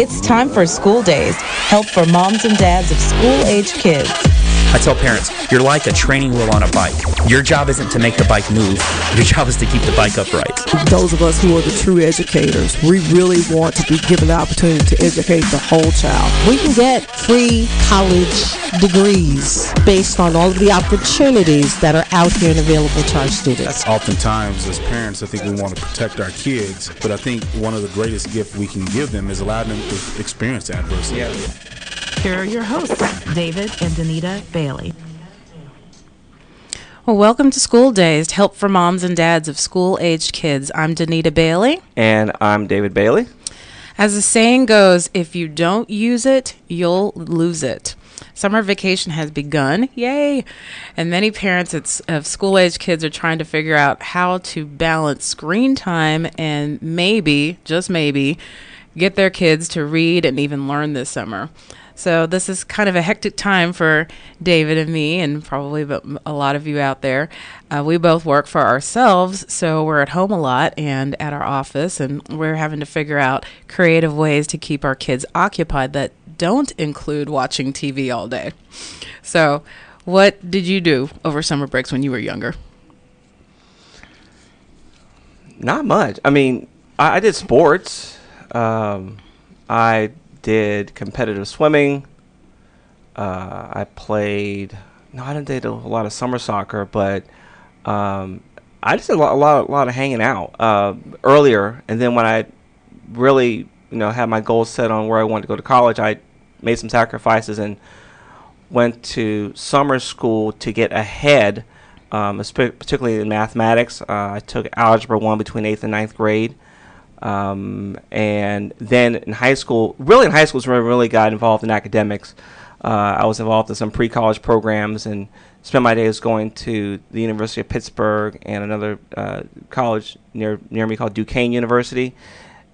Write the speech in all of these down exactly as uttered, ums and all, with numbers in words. It's time for School Days, help for moms and dads of school-age kids. I tell parents, you're like a training wheel on a bike. Your job isn't to make the bike move. Your job is to keep the bike upright. Those of us who are the true educators, we really want to be given the opportunity to educate the whole child. We can get free college degrees based on all of the opportunities that are out here and available to our students. Oftentimes, as parents, I think we want to protect our kids, but I think one of the greatest gifts we can give them is allow them to experience adversity. Yeah. Here are your hosts, David and Danita Bailey. Well, welcome to School Days, help for moms and dads of school-aged kids. I'm Danita Bailey. And I'm David Bailey. As the saying goes, if you don't use it, you'll lose it. Summer vacation has begun, yay! And many parents it's, of school-aged kids are trying to figure out how to balance screen time and maybe, just maybe, get their kids to read and even learn this summer. So this is kind of a hectic time for David and me and probably a lot of you out there. Uh, we both work for ourselves, so we're at home a lot and at our office, and we're having to figure out creative ways to keep our kids occupied that don't include watching T V all day. So what did you do over summer breaks when you were younger? Not much. I mean, I, I did sports. Um, I... did competitive swimming. Uh, I played. No, I didn't did a lot of summer soccer, but um, I just did a lot, a lot, a lot of hanging out uh, earlier. And then when I really, you know, had my goals set on where I wanted to go to college, I made some sacrifices and went to summer school to get ahead, um, particularly in mathematics. Uh, I took algebra one between eighth and ninth grade. Um, and then in high school, really in high school is when I really got involved in academics. Uh, I was involved in some pre-college programs and spent my days going to the University of Pittsburgh and another uh, college near near me called Duquesne University.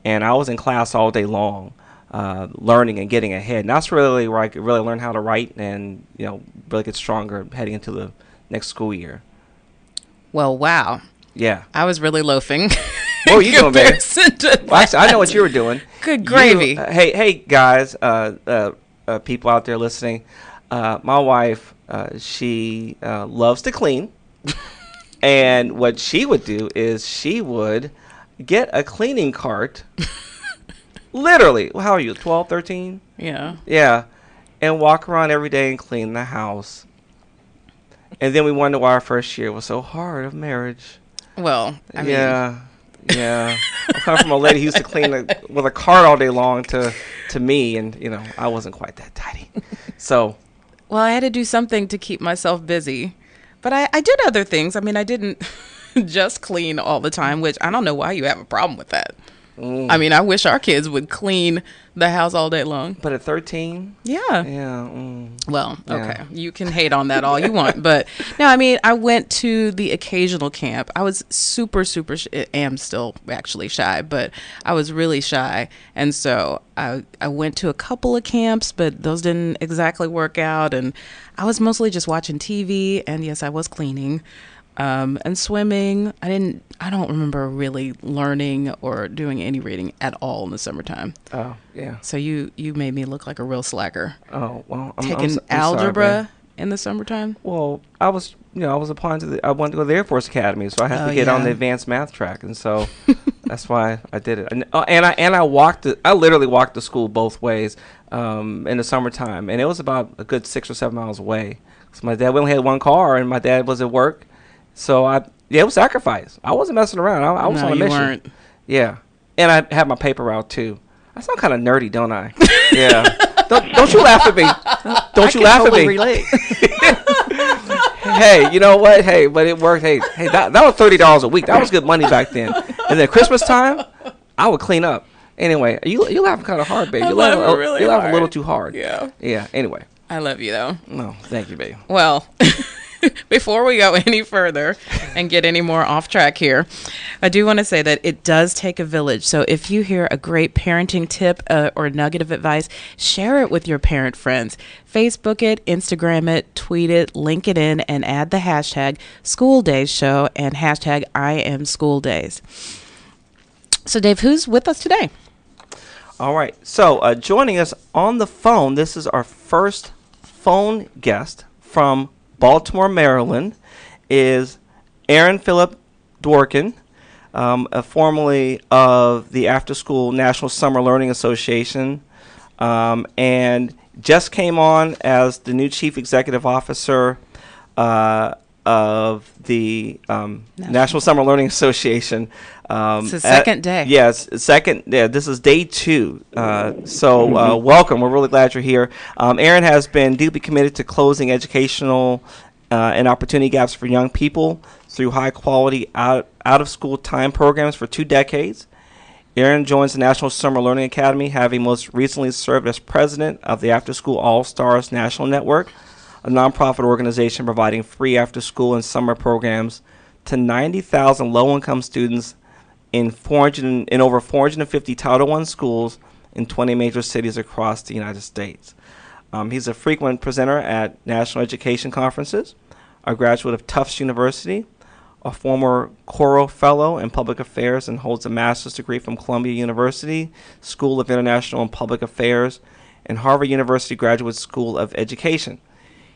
And I was in class all day long, uh, learning and getting ahead. And that's really where I could really learn how to write and, you know, really get stronger heading into the next school year. Well, wow. Yeah. I was really loafing. What were you doing, babe? Well, actually, I know what you were doing. Good gravy. You, uh, hey, hey, guys, uh, uh, uh, people out there listening. Uh, my wife, uh, she uh, loves to clean. And what she would do is she would get a cleaning cart. Literally. How are you, twelve, thirteen? Yeah. Yeah. And walk around every day and clean the house. And then we wonder why our first year was so hard of marriage. Well, I mean. Yeah. Yeah, I come from a lady who used to clean a, with a cart all day long to to me, and you know I wasn't quite that tidy. So, well, I had to do something to keep myself busy, but I, I did other things. I mean, I didn't just clean all the time, which I don't know why you have a problem with that. Mm. I mean, I wish our kids would clean the house all day long. But at thirteen, yeah, yeah. Mm. Well, okay, yeah. You can hate on that all you want, but no, I mean, I went to the occasional camp. I was super, super. Sh- am still actually shy, but I was really shy, and so I I went to a couple of camps, but those didn't exactly work out, and I was mostly just watching T V, and yes, I was cleaning. Um, and swimming, I didn't, I don't remember really learning or doing any reading at all in the summertime. Oh, yeah. So you, you made me look like a real slacker. Oh, well, I'm Taking I'm, I'm algebra sorry, in the summertime? Well, I was, you know, I was applying to the, I wanted to go to the Air Force Academy, so I had oh, to get yeah. on the advanced math track. And so that's why I did it. And, uh, and I, and I walked, the, I literally walked to school both ways, um, in the summertime. And it was about a good six or seven miles away. So my dad, we only had one car and my dad was at work. So I, yeah, it was sacrifice. I wasn't messing around. I, I was no, on a mission. You weren't. Yeah, and I had my paper route too. I sound kind of nerdy, don't I? Yeah. don't don't you laugh at me? Don't I you can laugh totally at me? Relate. Hey, you know what? Hey, but it worked. Hey, hey, that, that was thirty dollars a week. That was good money back then. And then Christmas time, I would clean up. Anyway, you you laughing kind of hard, babe. You laugh a, really you laugh a little too hard. Yeah. Yeah. Anyway. I love you though. No, thank you, babe. Well. Before we go any further and get any more off track here, I do want to say that it does take a village. So if you hear a great parenting tip uh, or nugget of advice, share it with your parent friends. Facebook it, Instagram it, tweet it, link it in, and add the hashtag School Days Show and hashtag I Am School Days. So Dave, who's with us today? All right, so uh, joining us on the phone, this is our first phone guest from Baltimore, Maryland, is Aaron Philip Dworkin, um, uh, formerly of the Afterschool National Summer Learning Association, um, and just came on as the new Chief Executive Officer uh, of the um, National. National Summer Learning Association. Um, it's the second at, day. Yes, yeah, second. Yeah, this is day two. Uh, so uh, welcome. We're really glad you're here. Um, Aaron has been deeply committed to closing educational uh, and opportunity gaps for young people through high-quality out, out-of-school time programs for two decades. Aaron joins the National Summer Learning Academy, having most recently served as president of the Afterschool All-Stars National Network, a nonprofit organization providing free after-school and summer programs to ninety thousand low-income students in, four hundred, in over four hundred fifty Title I schools in twenty major cities across the United States. Um, he's a frequent presenter at national education conferences, a graduate of Tufts University, a former Coro Fellow in Public Affairs, and holds a master's degree from Columbia University School of International and Public Affairs and Harvard University Graduate School of Education.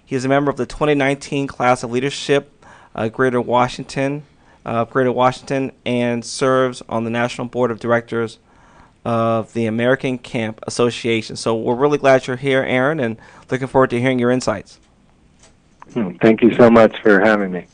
He is a member of the twenty nineteen class of Leadership uh, Greater Washington, uh, Greater Washington, and serves on the National Board of Directors of the American Camp Association. So we're really glad you're here, Aaron, and looking forward to hearing your insights. Thank you so much for having me.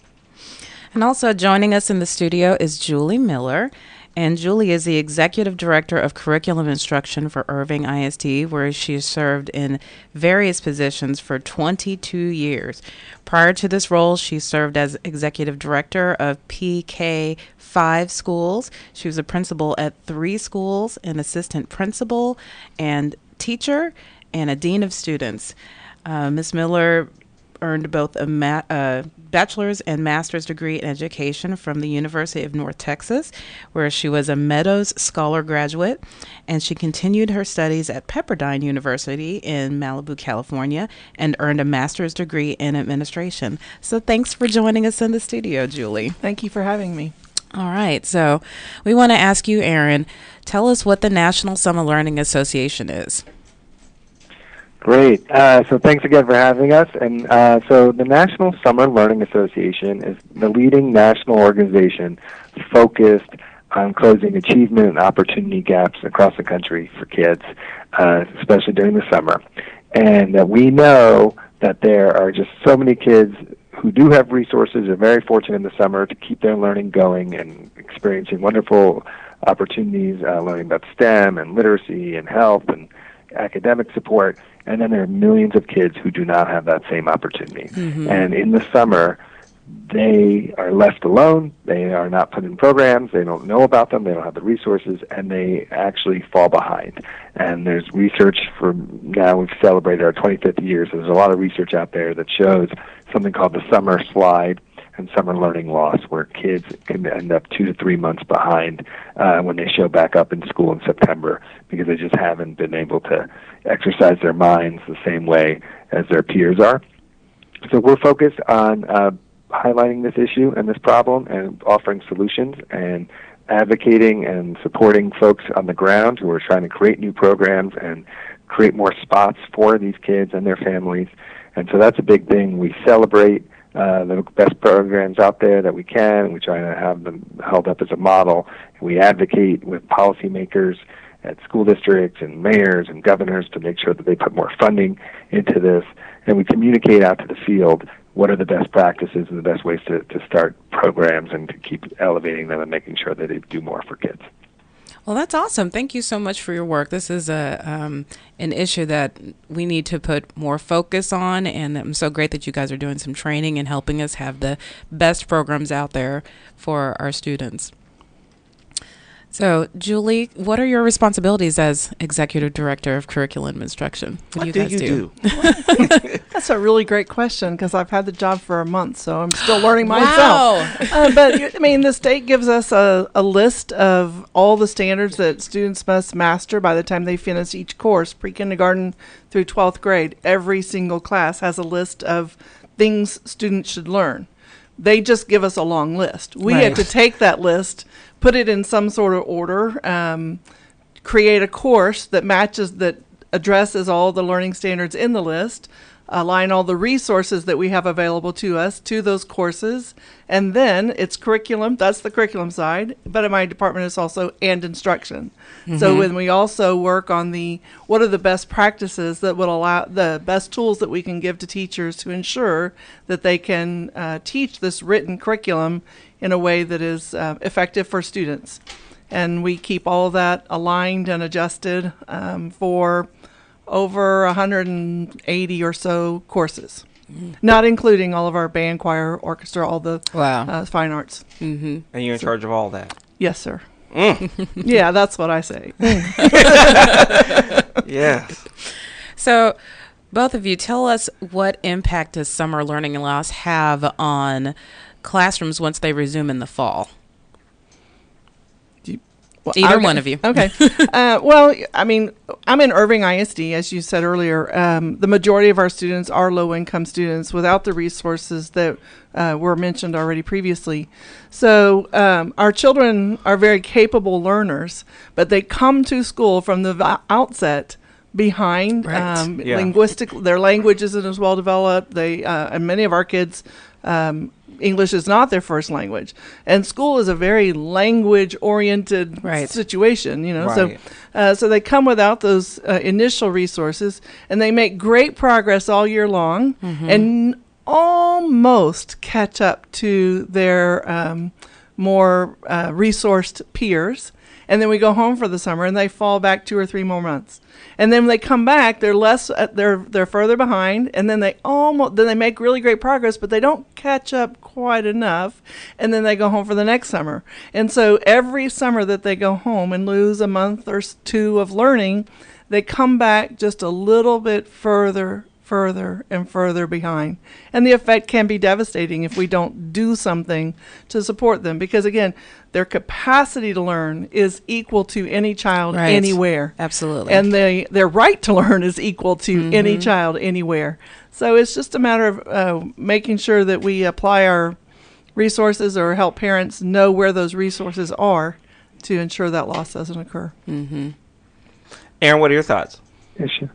And also joining us in the studio is Julie Miller. And Julie is the Executive Director of Curriculum Instruction for Irving I S D, where she served in various positions for twenty-two years. Prior to this role, she served as Executive Director of P K five schools. She was a principal at three schools, an assistant principal and teacher, and a dean of students. Uh, Miz Miller earned both a ma- uh, bachelor's and master's degree in education from the University of North Texas, where she was a Meadows Scholar graduate, and she continued her studies at Pepperdine University in Malibu, California, and earned a master's degree in administration. So thanks for joining us in the studio, Julie. Thank you for having me. All right, so we want to ask you, Aaron, tell us what the National Summer Learning Association is. Great. Uh, so thanks again for having us. And uh, so the National Summer Learning Association is the leading national organization focused on closing achievement and opportunity gaps across the country for kids, uh, especially during the summer. And uh, we know that there are just so many kids who do have resources, are very fortunate in the summer to keep their learning going and experiencing wonderful opportunities, uh, learning about STEM and literacy and health and academic support, and then there are millions of kids who do not have that same opportunity. Mm-hmm. And in the summer, they are left alone, they are not put in programs, they don't know about them, they don't have the resources, and they actually fall behind. And there's research for, now we've celebrated our twenty-fifth year, so there's a lot of research out there that shows something called the summer slide and summer learning loss, where kids can end up two to three months behind uh, when they show back up in school in September because they just haven't been able to exercise their minds the same way as their peers are. So we're focused on uh, highlighting this issue and this problem and offering solutions and advocating and supporting folks on the ground who are trying to create new programs and create more spots for these kids and their families. And so that's a big thing. We celebrate Uh, the best programs out there that we can. We try to have them held up as a model. We advocate with policymakers at school districts and mayors and governors to make sure that they put more funding into this. And we communicate out to the field what are the best practices and the best ways to, to start programs and to keep elevating them and making sure that they do more for kids. Well, that's awesome. Thank you so much for your work. This is a um, an issue that we need to put more focus on, and I'm so great that you guys are doing some training and helping us have the best programs out there for our students. So, Julie, what are your responsibilities as Executive Director of Curriculum Instruction? What, what do you guys do? You do? do? That's a really great question because I've had the job for a month, so I'm still learning myself. Wow. uh, but, I mean, the state gives us a, a list of all the standards that students must master by the time they finish each course, pre-kindergarten through twelfth grade. Every single class has a list of things students should learn. They just give us a long list. We right. have to take that list, put it in some sort of order, um, create a course that matches, that addresses all the learning standards in the list, align all the resources that we have available to us to those courses, and then it's curriculum. That's the curriculum side, but in my department it's also and instruction. Mm-hmm. So when we also work on the what are the best practices that would allow, the best tools that we can give to teachers to ensure that they can uh, teach this written curriculum in a way that is uh, effective for students. And we keep all that aligned and adjusted um, for over one hundred eighty or so courses, mm-hmm. not including all of our band, choir, orchestra, all the wow. uh, fine arts. Mm-hmm. And you're in so, charge of all that? Yes, sir. Mm. Yeah, that's what I say. Yes. So both of you, tell us, what impact does summer learning loss have on classrooms once they resume in the fall? Well, Either okay. one of you. Okay. uh, well, I mean, I'm in Irving I S D, as you said earlier. Um, the majority of our students are low-income students without the resources that uh, were mentioned already previously. So um, our children are very capable learners, but they come to school from the v- outset behind. Right. Um, yeah. Linguistic, their language isn't as well developed. They uh, and many of our kids. Um, English is not their first language, and school is a very language-oriented right. situation, you know, right. so uh, so they come without those uh, initial resources, and they make great progress all year long, mm-hmm. and almost catch up to their um, more uh, resourced peers, and then we go home for the summer, and they fall back two or three more months. And then when they come back, they're less, uh, they're they're further behind, and then they almost, then they make really great progress, but they don't catch up quite enough, and then they go home for the next summer. And so every summer that they go home and lose a month or two of learning, they come back just a little bit further, further, and further behind. And the effect can be devastating if we don't do something to support them, because again, their capacity to learn is equal to any child right. anywhere. Absolutely. And they, their right to learn is equal to mm-hmm. any child anywhere. So it's just a matter of uh, making sure that we apply our resources or help parents know where those resources are to ensure that loss doesn't occur. Mm-hmm. Aaron, what are your thoughts? Yes, sure.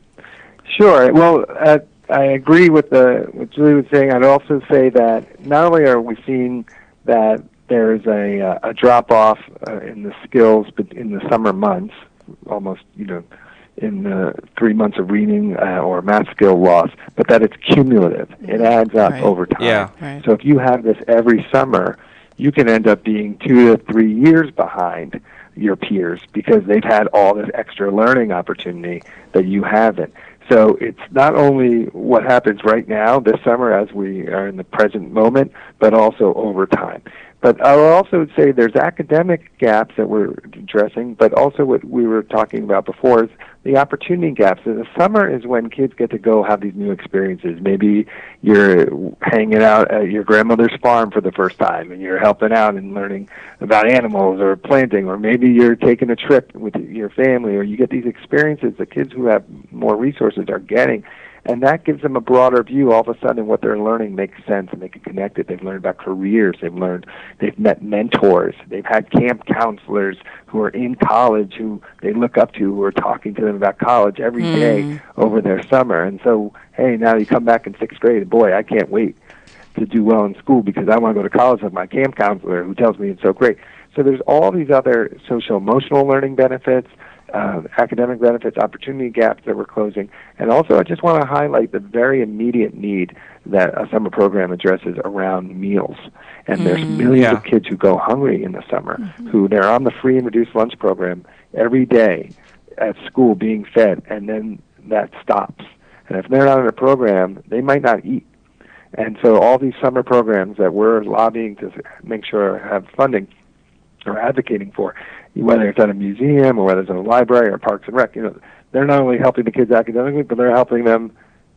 Sure. Well, uh, I agree with the, what Julie was saying. I'd also say that not only are we seeing that there's a, uh, a drop-off uh, in the skills but in the summer months, almost, you know, in the three months of reading uh, or math skill loss, but that it's cumulative. It adds up right. over time. Yeah. Right. So if you have this every summer, you can end up being two to three years behind your peers because they've had all this extra learning opportunity that you haven't. So it's not only what happens right now this summer as we are in the present moment, but also over time. But I will also say there's academic gaps that we're addressing, but also what we were talking about before is the opportunity gaps. So the summer is when kids get to go have these new experiences. Maybe you're hanging out at your grandmother's farm for the first time, and you're helping out and learning about animals or planting, or maybe you're taking a trip with your family, or you get these experiences that kids who have more resources are getting. And that gives them a broader view. All of a sudden, what they're learning makes sense, and they can connect it. They've learned about careers. They've learned, they've met mentors. They've had camp counselors who are in college, who they look up to, who are talking to them about college every mm. day over their summer. And so, hey, now you come back in sixth grade, and boy, I can't wait to do well in school because I want to go to college with my camp counselor who tells me it's so great. So there's all these other social-emotional learning benefits, Uh, academic benefits, opportunity gaps that we're closing. And also, I just want to highlight the very immediate need that a summer program addresses around meals. And mm, there's millions yeah. of kids who go hungry in the summer, mm-hmm. who they're on the free and reduced lunch program every day at school being fed, and then that stops. And if they're not in a program, they might not eat. And so all these summer programs that we're lobbying to make sure have funding or advocating for, whether it's at a museum or whether it's in a library or Parks and Rec, you know, they're not only helping the kids academically, but they're helping them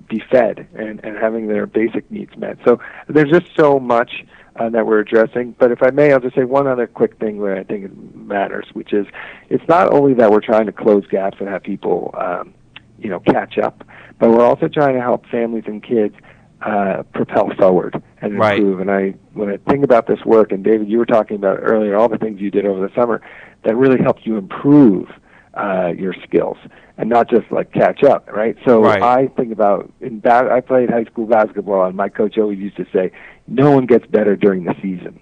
be fed and, and having their basic needs met. So there's just so much uh, that we're addressing. But if I may, I'll just say one other quick thing where I think it matters, which is it's not only that we're trying to close gaps and have people, um, you know, catch up, but we're also trying to help families and kids Uh, propel forward and improve. Right. And I, when I think about this work, and David, you were talking about earlier all the things you did over the summer that really helped you improve uh, your skills and not just like catch up, right? So right. I think about, in ba- I played high school basketball, and my coach always used to say, no one gets better during the season.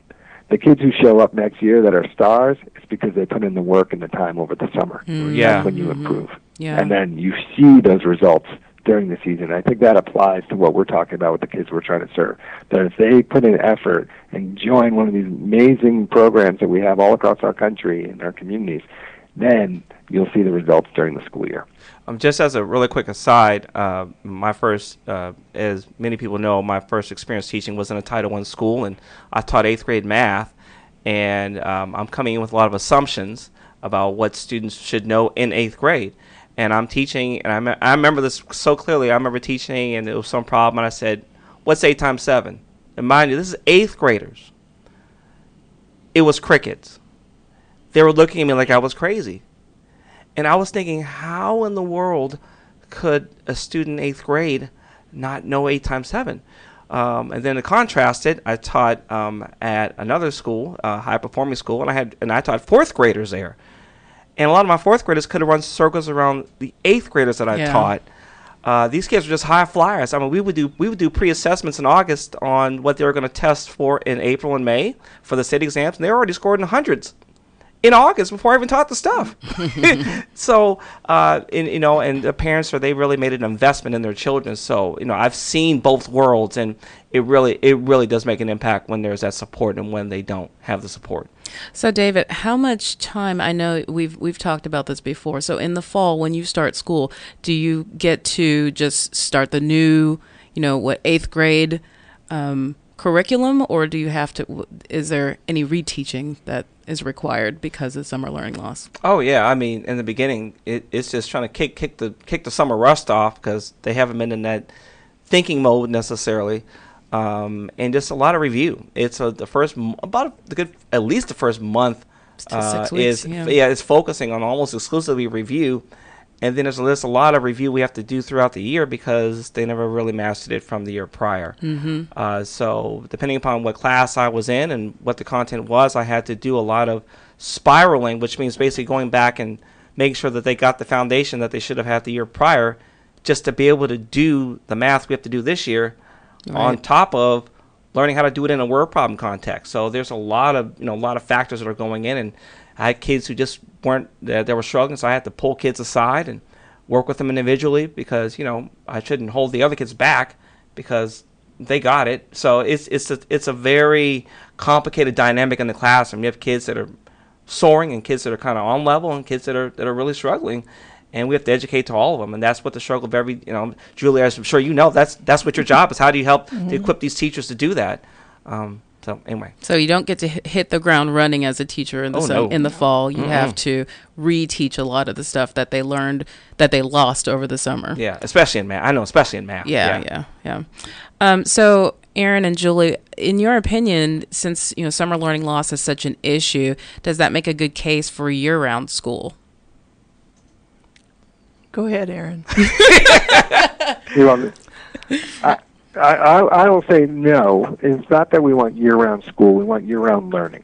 The kids who show up next year that are stars, it's because they put in the work and the time over the summer. Mm, yeah. That's when you mm-hmm. improve. Yeah. And then you see those results during the season. I think that applies to what we're talking about with the kids we're trying to serve. That if they put in effort and join one of these amazing programs that we have all across our country and our communities, then you'll see the results during the school year. Um, just as a really quick aside, uh, my first, uh, as many people know, my first experience teaching was in a Title one school, and I taught eighth grade math, and um, I'm coming in with a lot of assumptions about what students should know in eighth grade. And I'm teaching, and I, me- I remember this so clearly. I remember teaching, and it was some problem, and I said, what's eight times seven? And mind you, this is eighth graders. It was crickets. They were looking at me like I was crazy. And I was thinking, how in the world could a student in eighth grade not know eight times seven? Um, and then to contrast it, I taught um, at another school, a uh, high-performing school, and I had and I taught fourth graders there. And a lot of my fourth graders could have run circles around the eighth graders that I yeah. taught. Uh, these kids were just high flyers. I mean, we would do we would do pre-assessments in August on what they were going to test for in April and May for the state exams, and they were already scored in hundreds in August before I even taught the stuff. So, uh, and, you know, and the parents, are they really made an investment in their children. So, you know, I've seen both worlds, and it really, it really does make an impact when there's that support and when they don't have the support. So, David, how much time, I know we've we've talked about this before. So in the fall, when you start school, do you get to just start the new, you know, what, eighth grade um, curriculum, or do you have to, is there any reteaching that is required because of summer learning loss? Oh yeah, I mean, in the beginning, it, it's just trying to kick kick the kick the summer rust off because they haven't been in that thinking mode necessarily, um, and just a lot of review. It's a, the first about the good at least the first month uh, six weeks, is yeah. yeah it's focusing on almost exclusively review, and then there's, there's a lot of review we have to do throughout the year because they never really mastered it from the year prior. Mm-hmm. Uh, so depending upon what class I was in and what the content was, I had to do a lot of spiraling, which means basically going back and making sure that they got the foundation that they should have had the year prior just to be able to do the math we have to do this year right. on top of learning how to do it in a word problem context. So there's a lot of, you know, a lot of factors that are going in, and I had kids who just weren't, uh, they were struggling, so I had to pull kids aside and work with them individually because, you know, I shouldn't hold the other kids back because they got it. So it's it's a, it's a very complicated dynamic in the classroom. You have kids that are soaring and kids that are kind of on level and kids that are that are really struggling, and we have to educate to all of them, and that's what the struggle of every, you know, Julie, I'm sure you know, that's that's what your job is. How do you help mm-hmm. to equip these teachers to do that? Um, So anyway, so you don't get to hit the ground running as a teacher in the oh, so, no. in the fall. You mm-hmm. have to reteach a lot of the stuff that they learned that they lost over the summer. Yeah, especially in math. I know, especially in math. Yeah, yeah, yeah. yeah. Um, so, Aaron and Julie, in your opinion, since you know summer learning loss is such an issue, does that make a good case for year-round school? Go ahead, Aaron. You want me? I- I, I I will say no. It's not that we want year-round school. We want year-round learning.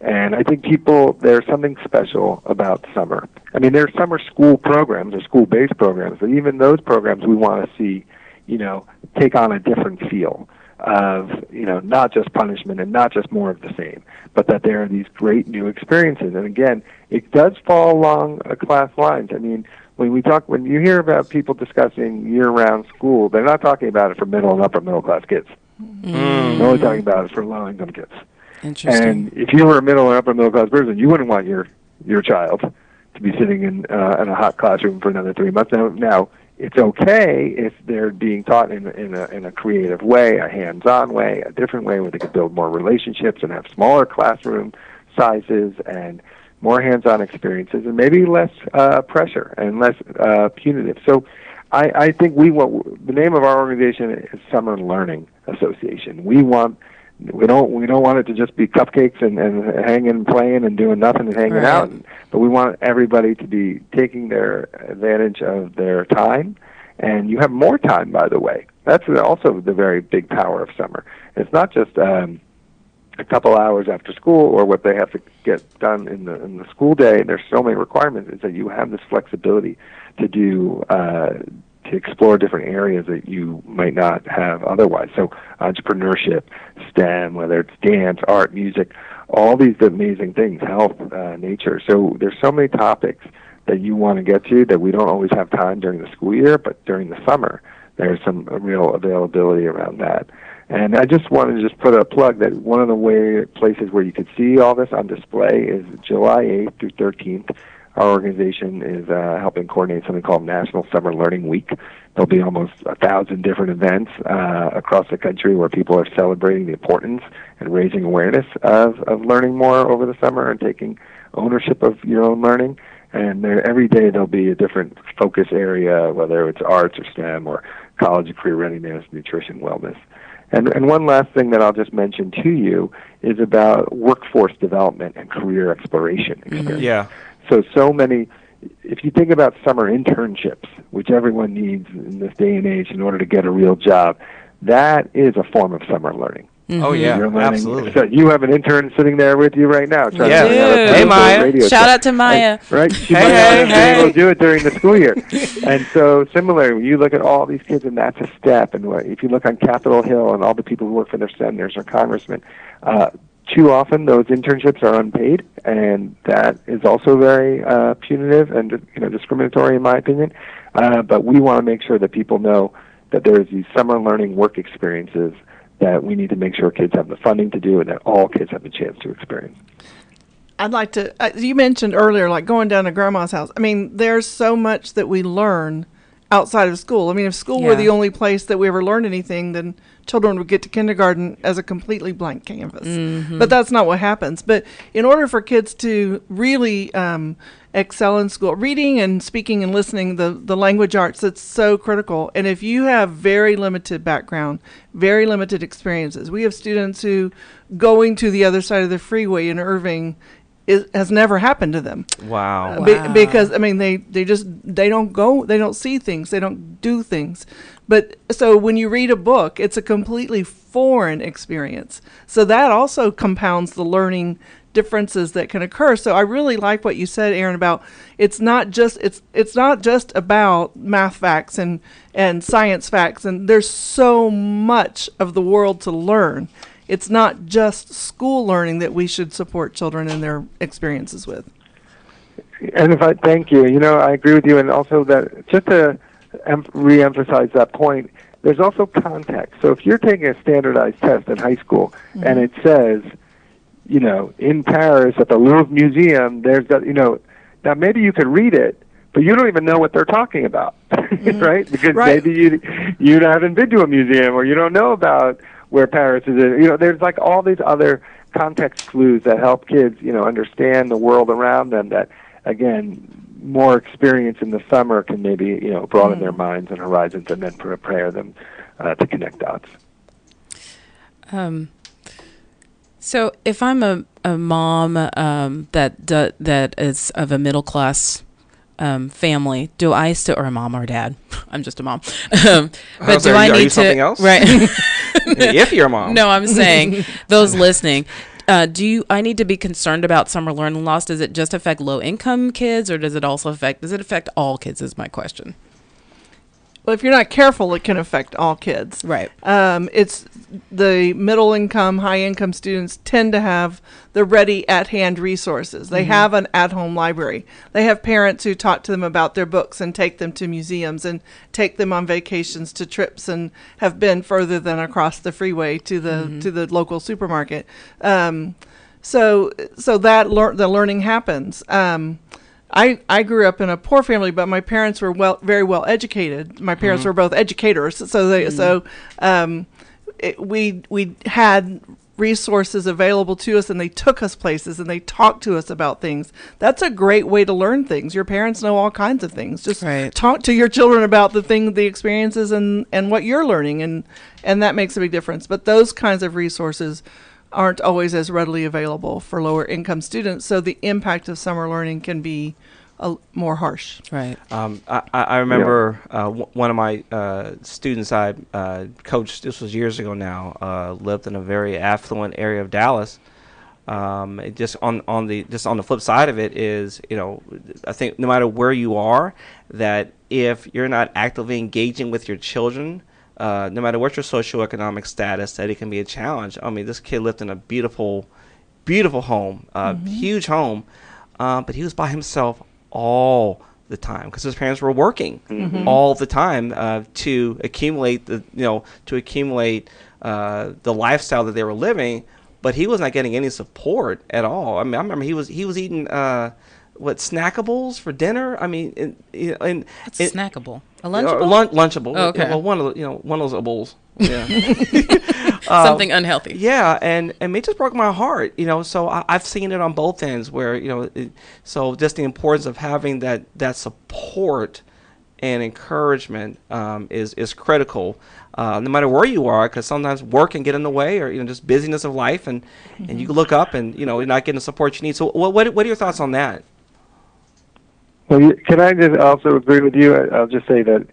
And I think people, there's something special about summer. I mean, there are summer school programs or school-based programs, but even those programs we want to see, you know, take on a different feel of, you know, not just punishment and not just more of the same, but that there are these great new experiences. And, again, it does fall along a class lines. I mean, When we talk, when you hear about people discussing year-round school, they're not talking about it for middle and upper middle-class kids. Mm. They're only talking about it for low-income kids. Interesting. And if you were a middle and upper middle-class person, you wouldn't want your your child to be sitting in uh, in a hot classroom for another three months. Now, now it's okay if they're being taught in in a in a creative way, a hands-on way, a different way where they could build more relationships and have smaller classroom sizes and more hands-on experiences, and maybe less uh, pressure and less uh, punitive. So I, I think we want, the name of our organization is Summer Learning Association. We want we don't we don't want it to just be cupcakes and, and hanging, playing, and doing nothing and hanging right. out, but we want everybody to be taking their advantage of their time. And you have more time, by the way. That's also the very big power of summer. It's not just... Um, a couple hours after school or what they have to get done in the in the school day. There's so many requirements, is that you have this flexibility to do uh, to explore different areas that you might not have otherwise. So entrepreneurship, STEM, whether it's dance, art, music, all these amazing things, health, uh, nature. So there's so many topics that you want to get to that we don't always have time during the school year, but during the summer there's some real availability around that. And I just wanted to just put a plug that one of the way, places where you could see all this on display is July eighth through thirteenth. Our organization is uh, helping coordinate something called National Summer Learning Week. There'll be almost a thousand different events uh, across the country where people are celebrating the importance and raising awareness of, of learning more over the summer and taking ownership of your own learning. And there, every day there'll be a different focus area, whether it's arts or STEM or college and career readiness, nutrition, wellness. And, and one last thing that I'll just mention to you is about workforce development and career exploration experience. Yeah. So, so many, if you think about summer internships, which everyone needs in this day and age in order to get a real job, that is a form of summer learning. Mm-hmm. Oh, yeah, you're absolutely. So you have an intern sitting there with you right now. Trying yeah. to out hey, Maya. Shout show. out to Maya. And, right? She hey, might hey, not hey. able to do it during the school year. And so similarly, you look at all these kids, and that's a step. And if you look on Capitol Hill and all the people who work for their senators or congressmen, uh, too often those internships are unpaid, and that is also very uh, punitive and you know discriminatory in my opinion. Uh, but we want to make sure that people know that there's these summer learning work experiences that we need to make sure kids have the funding to do and that all kids have a chance to experience. I'd like to, uh, you mentioned earlier, like going down to grandma's house. I mean, there's so much that we learn outside of school. I mean, if school yeah. were the only place that we ever learned anything, then children would get to kindergarten as a completely blank canvas. Mm-hmm. But that's not what happens. But in order for kids to really um, excel in school, reading and speaking and listening, the, the language arts, that's so critical. And if you have very limited background, very limited experiences, we have students who going to the other side of the freeway in Irving It has never happened to them. Wow. Uh, be, wow. Because, I mean, they, they just, they don't go, they don't see things, they don't do things. But so when you read a book, it's a completely foreign experience. So that also compounds the learning differences that can occur. So I really like what you said, Aaron, about it's not just, it's, it's not just about math facts and, and science facts. And there's so much of the world to learn. It's not just school learning that we should support children in their experiences with. And if I thank you, you know, I agree with you. And also that just to em- reemphasize that point, there's also context. So if you're taking a standardized test in high school mm-hmm. and it says, you know, in Paris at the Louvre Museum, there's that, you know, now maybe you could read it, but you don't even know what they're talking about, mm-hmm. right? Because right. maybe you, you haven't been to a museum or you don't know about where Paris is, you know, there's like all these other context clues that help kids, you know, understand the world around them that, again, more experience in the summer can maybe, you know, broaden mm. their minds and horizons and then prepare them uh, to connect dots. Um, so if I'm a, a mom um, that d- that is of a middle class Um, family, do I still, or a mom or a dad? I'm just a mom. Um, but oh, do I you, need are you to something else? Right? If you're a mom, no, I'm saying those listening. Uh, do you, I need to be concerned about summer learning loss? Does it just affect low income kids, or does it also affect? Does it affect all kids? Is my question. Well, if you're not careful, it can affect all kids. Right. Um, it's the middle income, high income students tend to have the ready at hand resources. They mm-hmm. have an at home library. They have parents who talk to them about their books and take them to museums and take them on vacations to trips and have been further than across the freeway to the mm-hmm. to the local supermarket. Um, so so that lear- the learning happens. Um, I, I grew up in a poor family, but my parents were well very well educated. My parents mm-hmm. were both educators, so they mm-hmm. so um, it, we we had resources available to us, and they took us places and they talked to us about things. That's a great way to learn things. Your parents know all kinds of things. Just right. talk to your children about the thing, the experiences, and, and what you're learning, and and that makes a big difference. But those kinds of resources aren't always as readily available for lower income students, so the impact of summer learning can be a, more harsh. Right. Um, I, I remember yeah. uh, w one of my uh, students I uh, coached, this was years ago now, uh, lived in a very affluent area of Dallas. Um, it just on, on the just on the flip side of it is, you know, I think no matter where you are, that if you're not actively engaging with your children, uh, no matter what your socioeconomic status, that it can be a challenge. I mean, this kid lived in a beautiful, beautiful home, uh, mm-hmm. huge home, uh, but he was by himself all the time because his parents were working mm-hmm. all the time uh, to accumulate the, you know, to accumulate uh, the lifestyle that they were living. But he was not getting any support at all. I mean, I remember he was he was eating uh, what snackables for dinner. I mean, and, and what's it, snackable? A lunchable? Or lun lunchable. Oh, okay. Well, one of the, you know one of those bowls. Yeah. uh, Something unhealthy. Yeah, and and it just broke my heart. You know, so I, I've seen it on both ends where you know, it, so just the importance of having that that support and encouragement um, is is critical, uh, no matter where you are, because sometimes work can get in the way, or you know, just busyness of life, and mm-hmm. and you look up and you know you're not getting the support you need. So, what what, what are your thoughts on that? Well, can I just also agree with you? I, I'll just say that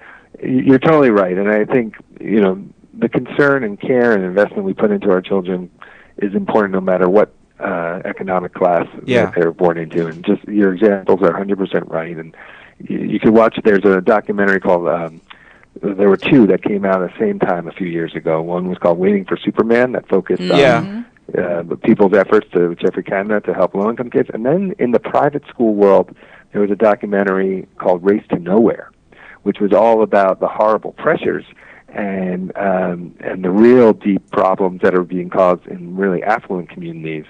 you're totally right, and I think you know the concern and care and investment we put into our children is important, no matter what uh, economic class yeah. that they're born into. And just your examples are one hundred percent right. And you could watch, there's a documentary called, um, there were two that came out at the same time a few years ago. One was called Waiting for Superman that focused yeah. on uh, people's efforts to Jeffrey Kamner to help low-income kids. And then in the private school world, there was a documentary called Race to Nowhere, which was all about the horrible pressures and, um, and the real deep problems that are being caused in really affluent communities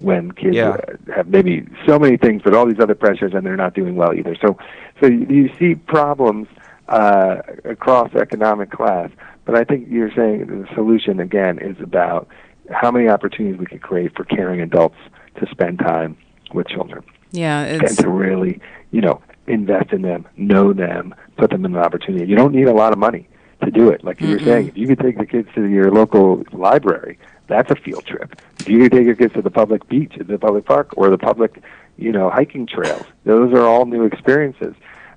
when kids yeah. have maybe so many things, but all these other pressures, and they're not doing well either. So, so you see problems uh, across economic class, but I think you're saying the solution, again, is about how many opportunities we can create for caring adults to spend time with children. Yeah, it's... And to really, you know, invest in them, know them, put them in an opportunity. You don't need a lot of money to do it. Like you were mm-hmm. saying, if you could take the kids to your local library, that's a field trip. If you take your kids to the public beach, the public park, or the public, you know, hiking trails, those are all new experiences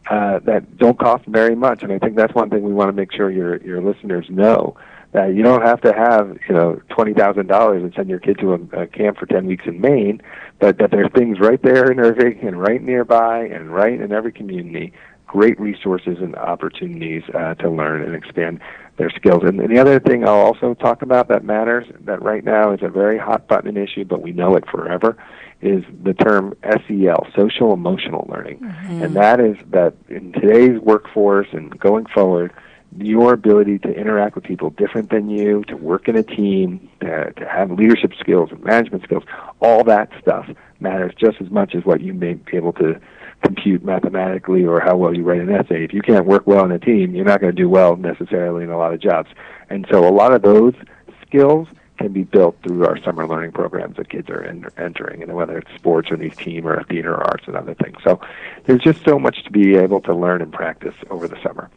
uh, that don't cost very much. And I think that's one thing we want to make sure your your listeners know, that you don't have to have, you know, twenty thousand dollars and send your kid to a, a camp for ten weeks in Maine, but that there are things right there in Irving and right nearby and right in every community, great resources and opportunities uh, to learn and expand their skills. And, and the other thing I'll also talk about that matters, that right now is a very hot button issue, but we know it forever, is the term S E L, social emotional learning. Mm-hmm. And that is that in today's workforce and going forward, your ability to interact with people different than you, to work in a team, to, to have leadership skills and management skills, all that stuff matters just as much as what you may be able to compute mathematically or how well you write an essay. If you can't work well in a team, you're not going to do well necessarily in a lot of jobs. And so a lot of those skills can be built through our summer learning programs that kids are en entering, and whether it's sports or these team or theater or arts and other things. So there's just so much to be able to learn and practice over the summer.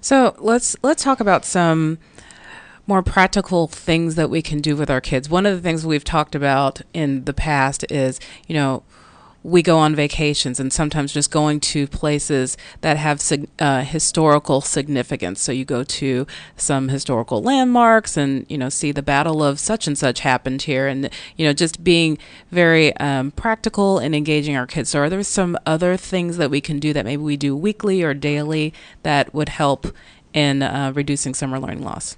So let's let's talk about some more practical things that we can do with our kids. One of the things we've talked about in the past is, you know, we go on vacations, and sometimes just going to places that have uh, historical significance. So you go to some historical landmarks and, you know, see the battle of such and such happened here, and, you know, just being very um, practical and engaging our kids. So are there some other things that we can do that maybe we do weekly or daily that would help in uh, reducing summer learning loss?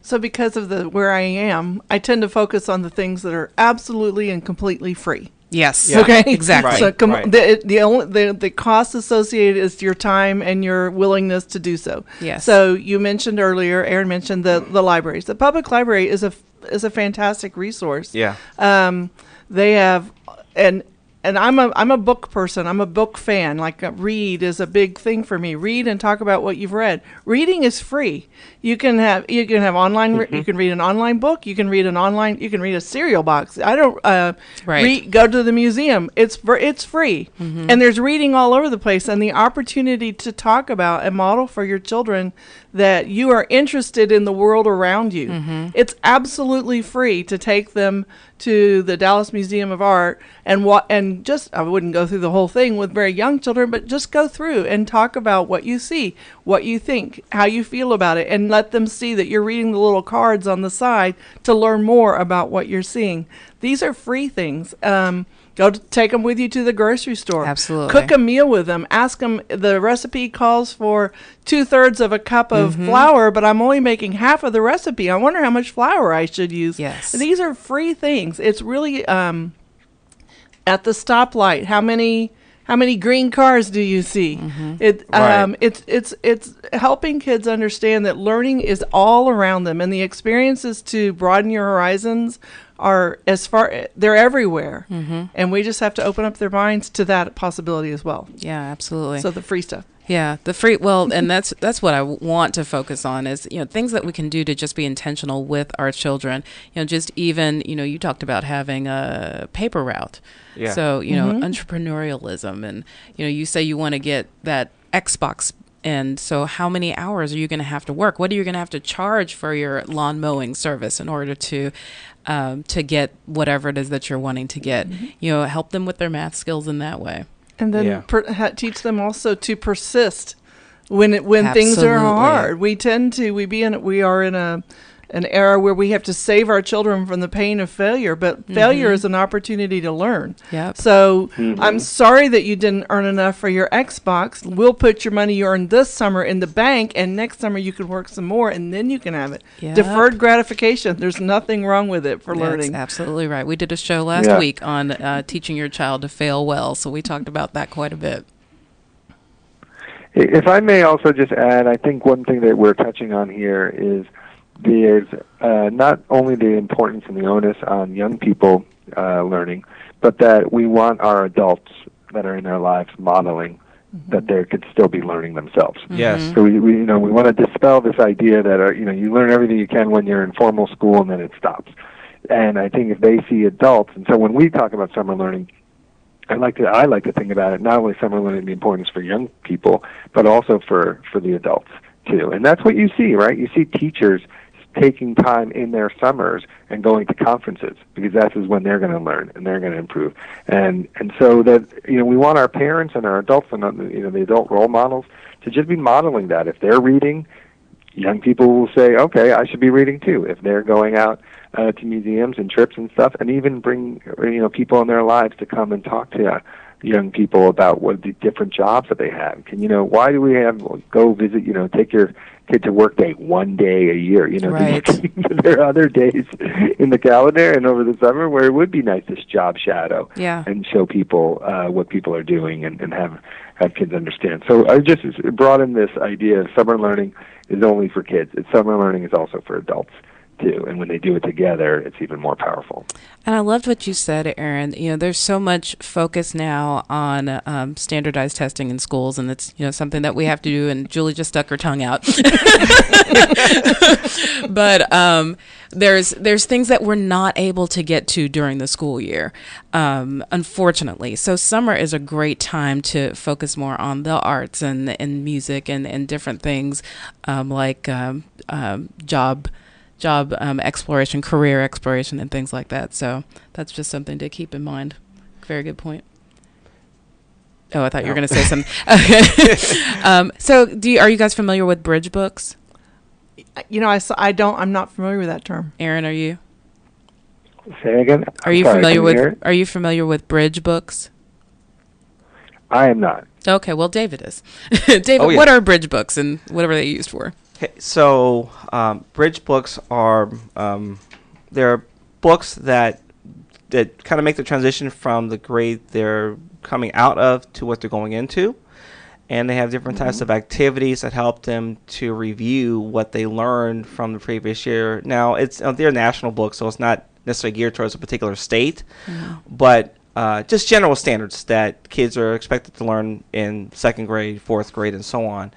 So because of the where I am, I tend to focus on the things that are absolutely and completely free. Yes. Yeah. Okay. Exactly. Right, so com right. the, the only the, the cost associated is your time and your willingness to do so. Yes. So you mentioned earlier, Aaron mentioned the the libraries. The public library is a is a fantastic resource. Yeah. Um, they have and. And I'm a I'm a book person. I'm a book fan. Like uh, read is a big thing for me. Read and talk about what you've read. Reading is free. You can have you can have online. Mm-hmm. You can read an online book. You can read an online. You can read a cereal box. I don't uh, right. read, go to the museum. It's for it's free. Mm-hmm. And there's reading all over the place. And the opportunity to talk about and model for your children that you are interested in the world around you. Mm-hmm. It's absolutely free to take them to the Dallas Museum of Art and what and and just, I wouldn't go through the whole thing with very young children, but just go through and talk about what you see, what you think, how you feel about it, and let them see that you're reading the little cards on the side to learn more about what you're seeing. These are free things. Um, Go to take them with you to the grocery store. Absolutely. Cook a meal with them. Ask them, the recipe calls for two-thirds of a cup of mm-hmm. flour, but I'm only making half of the recipe. I wonder how much flour I should use. Yes. And these are free things. It's really um, at the stoplight. How many... How many green cars do you see? Mm-hmm. It, um, right. It's it's it's helping kids understand that learning is all around them, and the experiences to broaden your horizons are as far they're everywhere, mm-hmm. and we just have to open up their minds to that possibility as well. Yeah, absolutely. So the free stuff. Yeah, the free. Well, and that's that's what I want to focus on is you know things that we can do to just be intentional with our children. You know, just even you know you talked about having a paper route. Yeah. So, you know, mm-hmm. entrepreneurialism and, you know, you say you want to get that Xbox. And so how many hours are you going to have to work? What are you going to have to charge for your lawn mowing service in order to um, to get whatever it is that you're wanting to get? Mm-hmm. You know, help them with their math skills in that way. And then yeah. per- ha- teach them also to persist when it, when Absolutely. Things are hard. We tend to we be in we are in a an era where we have to save our children from the pain of failure, but mm-hmm. failure is an opportunity to learn. Yep. So mm-hmm. I'm sorry that you didn't earn enough for your Xbox. We'll put your money you earned this summer in the bank, and next summer you can work some more, and then you can have it. Yep. Deferred gratification. There's nothing wrong with it for That's learning. That's absolutely right. We did a show last yeah. week on uh, teaching your child to fail well, so we talked about that quite a bit. If I may also just add, I think one thing that we're touching on here is There's uh, not only the importance and the onus on young people uh, learning, but that we want our adults that are in their lives modeling mm-hmm. that they could still be learning themselves. Yes. Mm-hmm. So we, we, you know, we want to dispel this idea that uh, you know you learn everything you can when you're in formal school and then it stops. And I think if they see adults, and so when we talk about summer learning, I like to I like to think about it not only summer learning the importance for young people, but also for for the adults too. And that's what you see, right? You see teachers taking time in their summers and going to conferences because that is when they're going to learn and they're going to improve. And and so that you know we want our parents and our adults and you know the adult role models to just be modeling that. If they're reading, young people will say, okay, I should be reading too. If they're going out uh, to museums and trips and stuff, and even bring you know people in their lives to come and talk to uh, young people about what the different jobs that they have. Can you know why do we have go visit you know take your kid to work day one day a year, you know, right. There are other days in the calendar and over the summer where it would be nice to job shadow yeah. and show people uh, what people are doing and, and have, have kids understand. So I just brought in this idea of summer learning is only for kids. It's summer learning is also for adults too, and when they do it together, it's even more powerful. And I loved what you said, Aaron. You know, there's so much focus now on um, standardized testing in schools, and it's you know something that we have to do. And Julie just stuck her tongue out. But um, there's there's things that we're not able to get to during the school year, um, unfortunately. So summer is a great time to focus more on the arts and and music and and different things um, like um, um, job. job um, exploration, career exploration, and things like that. So that's just something to keep in mind. Very good point. Oh, I thought no. you were going to say something. Okay. um, so do you, are you guys familiar with bridge books? You know, I, I don't, I'm not familiar with that term. Aaron, are you? Say again? Are you, sorry, familiar with, are you familiar with bridge books? I am not. Okay, well, David is. David, oh, yeah. What are bridge books and whatever they used for? So, um, bridge books are um, they're books that that kind of make the transition from the grade they're coming out of to what they're going into, and they have different mm-hmm. types of activities that help them to review what they learned from the previous year. Now, it's uh, they're national books, so it's not necessarily geared towards a particular state, mm-hmm. but uh, just general standards that kids are expected to learn in second grade, fourth grade, and so on.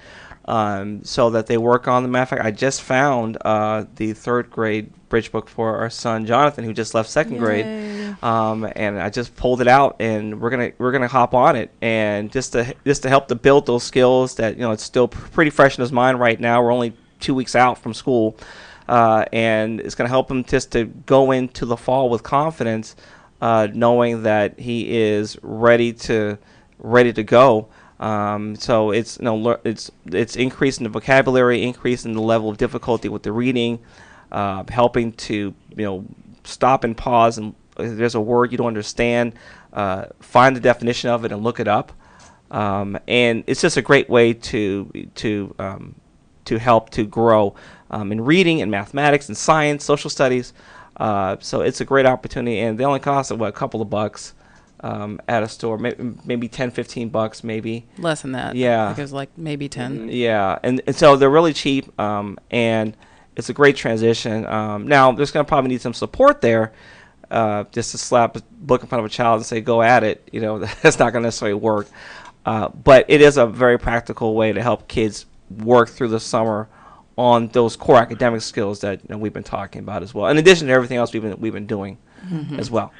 Um, so that they work on the matter of fact, I just found uh, the third grade bridge book for our son Jonathan, who just left second Yay. grade, um, and I just pulled it out, and we're gonna we're gonna hop on it, and just to just to help to build those skills that you know it's still pr- pretty fresh in his mind right now. We're only two weeks out from school, uh, and it's gonna help him just to go into the fall with confidence. uh, knowing that he is ready to ready to go. Um, so it's you know, it's it's increasing the vocabulary, increasing the level of difficulty with the reading, uh, helping to you know stop and pause, and if there's a word you don't understand, uh, find the definition of it and look it up. Um, and it's just a great way to to um, to help to grow um, in reading and mathematics and science, social studies. Uh, so it's a great opportunity, and they only cost what, a couple of bucks um, at a store, maybe, maybe ten, fifteen bucks, maybe less than that. Yeah, I think it was like maybe ten. Yeah, and, and so they're really cheap, um, and it's a great transition. Um, now there's going to probably need some support there. Uh, just to slap a book in front of a child and say go at it, you know, that's not going to necessarily work. Uh, but it is a very practical way to help kids work through the summer on those core academic skills that you know, we've been talking about as well, in addition to everything else we've been, we've been doing mm-hmm. as well.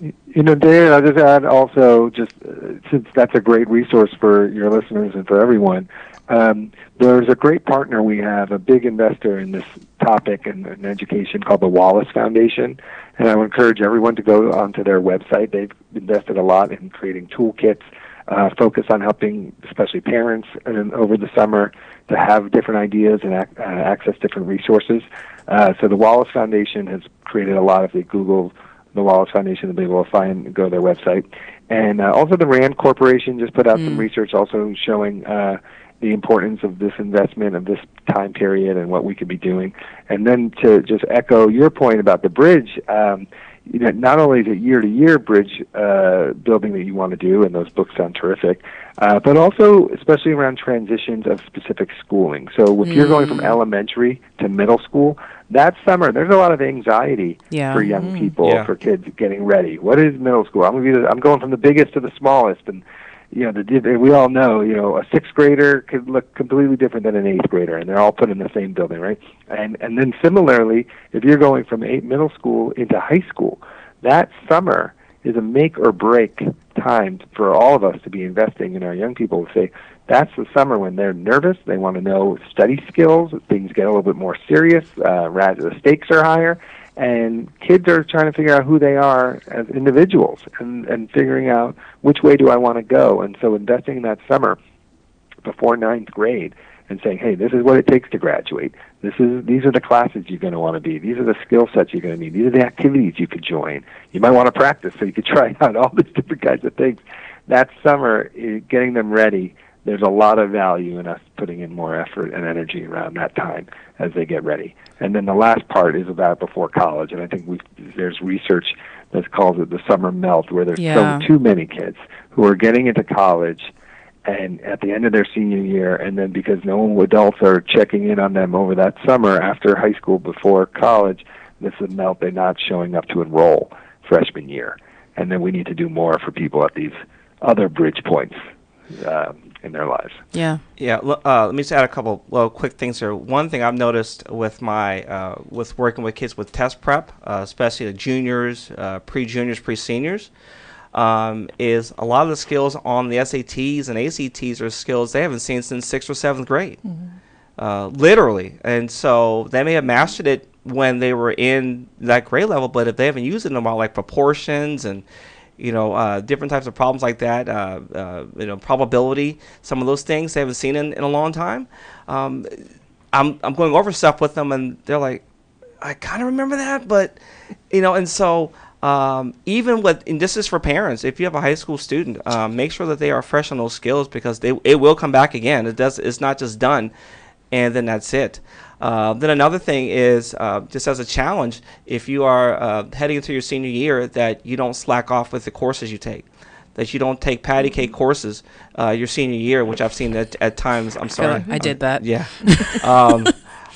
You know, Dan, I'll just add also, just uh, since that's a great resource for your listeners and for everyone, um, there's a great partner we have, a big investor in this topic in, in education called the Wallace Foundation. And I would encourage everyone to go onto their website. They've invested a lot in creating toolkits, Uh, focus on helping, especially parents, and over the summer to have different ideas and ac- uh, access different resources. Uh, so the Wallace Foundation has created a lot. If they Google the Wallace Foundation, they'll be able to find go to their website. And uh, also the RAND Corporation just put out mm. some research also showing uh, the importance of this investment of this time period and what we could be doing. And then to just echo your point about the bridge, um, you know, not only the year-to-year bridge uh, building that you want to do, and those books sound terrific, uh, but also especially around transitions of specific schooling. So if mm. you're going from elementary to middle school, that summer there's a lot of anxiety yeah. for young mm. people, yeah. for kids getting ready. What is middle school? I'm going to be, I'm going from the biggest to the smallest, and you know, the, we all know, you know, a sixth grader could look completely different than an eighth grader, and they're all put in the same building, right? And and then similarly, if you're going from eight middle school into high school, that summer is a make or break time for all of us to be investing in our young people. To say that's the summer when they're nervous, they want to know study skills, things get a little bit more serious, uh, rather the stakes are higher, and kids are trying to figure out who they are as individuals and, and figuring out which way do I want to go. And so investing in that summer before ninth grade and saying, hey, this is what it takes to graduate. This is These are the classes you're going to want to be. These are the skill sets you're going to need. These are the activities you could join. You might want to practice so you could try out all these different kinds of things. That summer, getting them ready, there's a lot of value in us putting in more effort and energy around that time as they get ready. And then the last part is about before college. And I think we there's research that calls it the summer melt, where there's yeah. so too many kids who are getting into college and at the end of their senior year, and then because no adults are checking in on them over that summer after high school before college, this is melt, they're not showing up to enroll freshman year. And then we need to do more for people at these other bridge points. Um, in their lives. Yeah. Yeah. Uh, let me just add a couple little quick things here. One thing I've noticed with my uh, with working with kids with test prep, uh, especially the juniors, uh, pre-juniors, pre-seniors, um, is a lot of the skills on the S A Ts and A C Ts are skills they haven't seen since sixth or seventh grade, mm-hmm. uh, literally. And so they may have mastered it when they were in that grade level, but if they haven't used it in a while, like proportions and you know, uh, different types of problems like that, uh, uh, you know, probability, some of those things they haven't seen in, in a long time. Um, I'm I'm going over stuff with them, and they're like, I kind of remember that, but, you know, and so um, even with, and this is for parents, if you have a high school student, um, make sure that they are fresh on those skills because they it will come back again. It does. It's not just done, and then that's it. Uh, then another thing is, uh, just as a challenge, if you are uh, heading into your senior year, that you don't slack off with the courses you take, that you don't take patty cake courses uh, your senior year, which I've seen at, at times. I'm sorry. I did that. Um, yeah. um,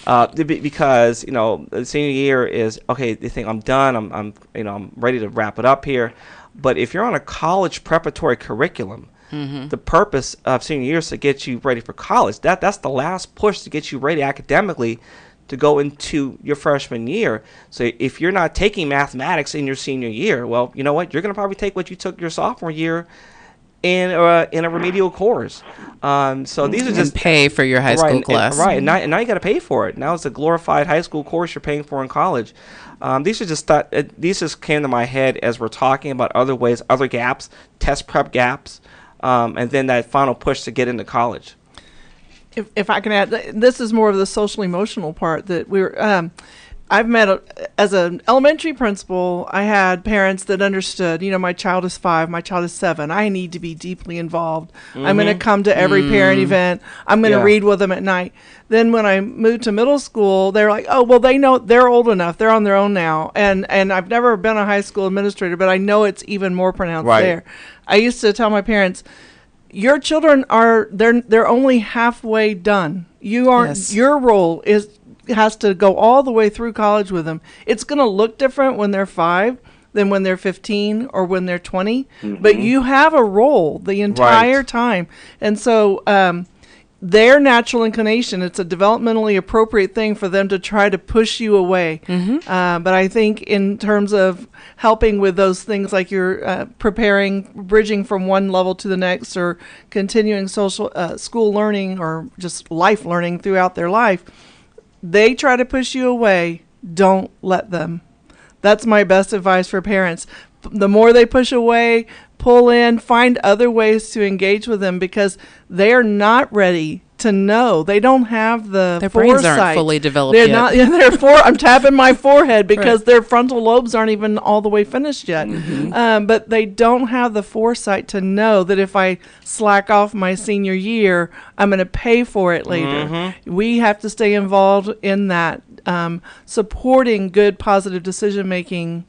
uh, because, you know, the senior year is, okay, they think I'm done. I'm, I'm, you know, I'm ready to wrap it up here. But if you're on a college preparatory curriculum, mm-hmm. the purpose of senior year is to get you ready for college. That that's the last push to get you ready academically to go into your freshman year. So if you're not taking mathematics in your senior year, well, you know what? You're going to probably take what you took your sophomore year in a, in a remedial course. Um, so these are just and pay for your high school right, class. And, right. And now, and now you got to pay for it. Now it's a glorified high school course you're paying for in college. Um, these are just th- it, these just came to my head as we're talking about other ways, other gaps, test prep gaps, um, and then that final push to get into college. If, if I can add, this is more of the social emotional part that we're. Um, I've met a, as an elementary principal, I had parents that understood, you know, my child is five, my child is seven. I need to be deeply involved. Mm-hmm. I'm going to come to every mm. parent event. I'm going to yeah. read with them at night. Then when I moved to middle school, they're like, oh, well, they know they're old enough. They're on their own now. And, and I've never been a high school administrator, but I know it's even more pronounced right. there. I used to tell my parents, your children are, they're, they're only halfway done. You aren't, yes. your role is, has to go all the way through college with them. It's going to look different when they're five than when they're fifteen or when they're twenty, mm-hmm. but you have a role the entire right. time. And so um, their natural inclination, it's a developmentally appropriate thing for them to try to push you away. Mm-hmm. Uh, but I think in terms of helping with those things like you're uh, preparing, bridging from one level to the next or continuing social uh, school learning or just life learning throughout their life, they try to push you away. Don't let them. That's my best advice for parents. The more they push away, pull in, find other ways to engage with them because they are not ready to know. They don't have the their foresight. Brains aren't fully developed they're yet. Not, yeah, they're for, I'm tapping my forehead because right. their frontal lobes aren't even all the way finished yet. Mm-hmm. Um, but they don't have the foresight to know that if I slack off my senior year, I'm going to pay for it later. Mm-hmm. We have to stay involved in that, um, supporting good, positive decision-making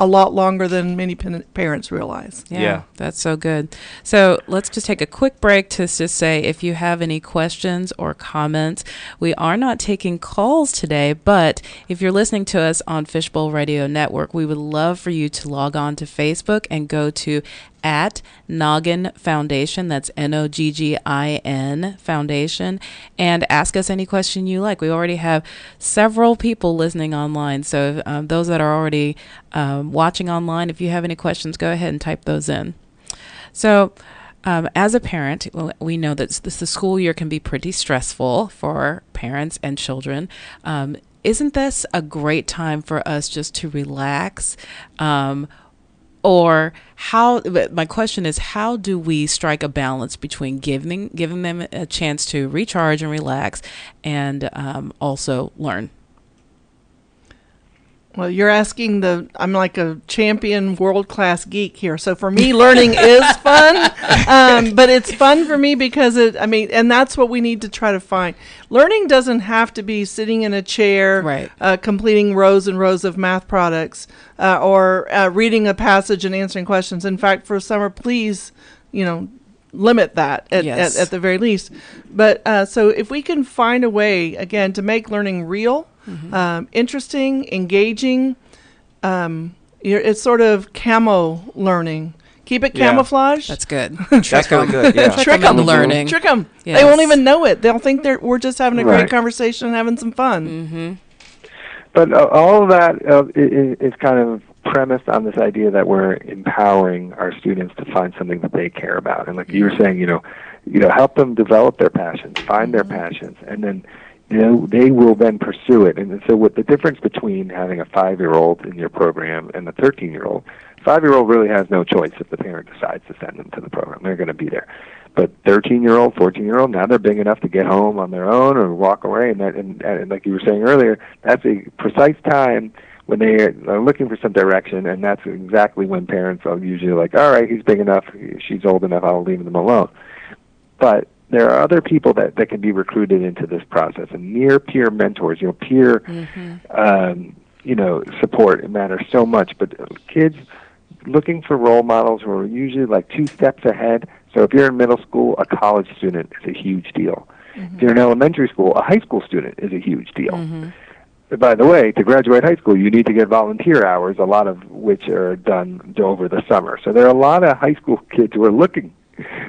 a lot longer than many pen- parents realize. Yeah, yeah, that's so good. So let's just take a quick break to just say if you have any questions or comments, we are not taking calls today, but if you're listening to us on Fishbowl Radio Network, we would love for you to log on to Facebook and go to at Noggin Foundation, that's N O G G I N Foundation, and ask us any question you like. We already have several people listening online, so um, those that are already um, watching online, if you have any questions, go ahead and type those in. So um, as a parent, we know that this, the school year can be pretty stressful for parents and children. Um, isn't this a great time for us just to relax? Um, Or how, my question is, how do we strike a balance between giving giving them a chance to recharge and relax and um, also learn? Well, you're asking the, I'm like a champion world-class geek here. So for me, learning is fun, um, but it's fun for me because it, I mean, and that's what we need to try to find. Learning doesn't have to be sitting in a chair, right. uh, completing rows and rows of math products uh, or uh, reading a passage and answering questions. In fact, for summer, please, you know, limit that at, yes. at, at the very least. But uh, so if we can find a way, again, to make learning real, Mm-hmm. Um, interesting, engaging. Um, you're, it's sort of camo learning. Keep it yeah. camouflage. That's good. That's really good. Yeah. Trick them. Learning. Trick them. Yes. They won't even know it. They'll think they're, we're just having a right. great conversation and having some fun. Mm-hmm. But uh, all of that uh, is, is kind of premised on this idea that we're empowering our students to find something that they care about. And like you were saying, you know, you know, help them develop their passions, find their passions, and then you know, they will then pursue it. And so what the difference between having a five-year-old in your program and a thirteen-year-old, five-year-old really has no choice if the parent decides to send them to the program. They're going to be there. But thirteen-year-old, fourteen-year-old, now they're big enough to get home on their own or walk away. And, that, and, and like you were saying earlier, that's a precise time when they are looking for some direction, and that's exactly when parents are usually like, all right, he's big enough, she's old enough, I'll leave them alone. But there are other people that, that can be recruited into this process, and near peer mentors, you know, peer, mm-hmm. um, you know, support, it matters so much. But kids looking for role models who are usually like two steps ahead. So if you're in middle school, a college student is a huge deal. Mm-hmm. If you're in elementary school, a high school student is a huge deal. Mm-hmm. By the way, to graduate high school, you need to get volunteer hours, a lot of which are done over the summer. So there are a lot of high school kids who are looking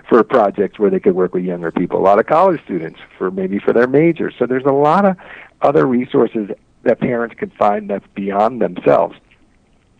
for projects where they could work with younger people, a lot of college students for maybe for their major. So there's a lot of other resources that parents can find that's beyond themselves,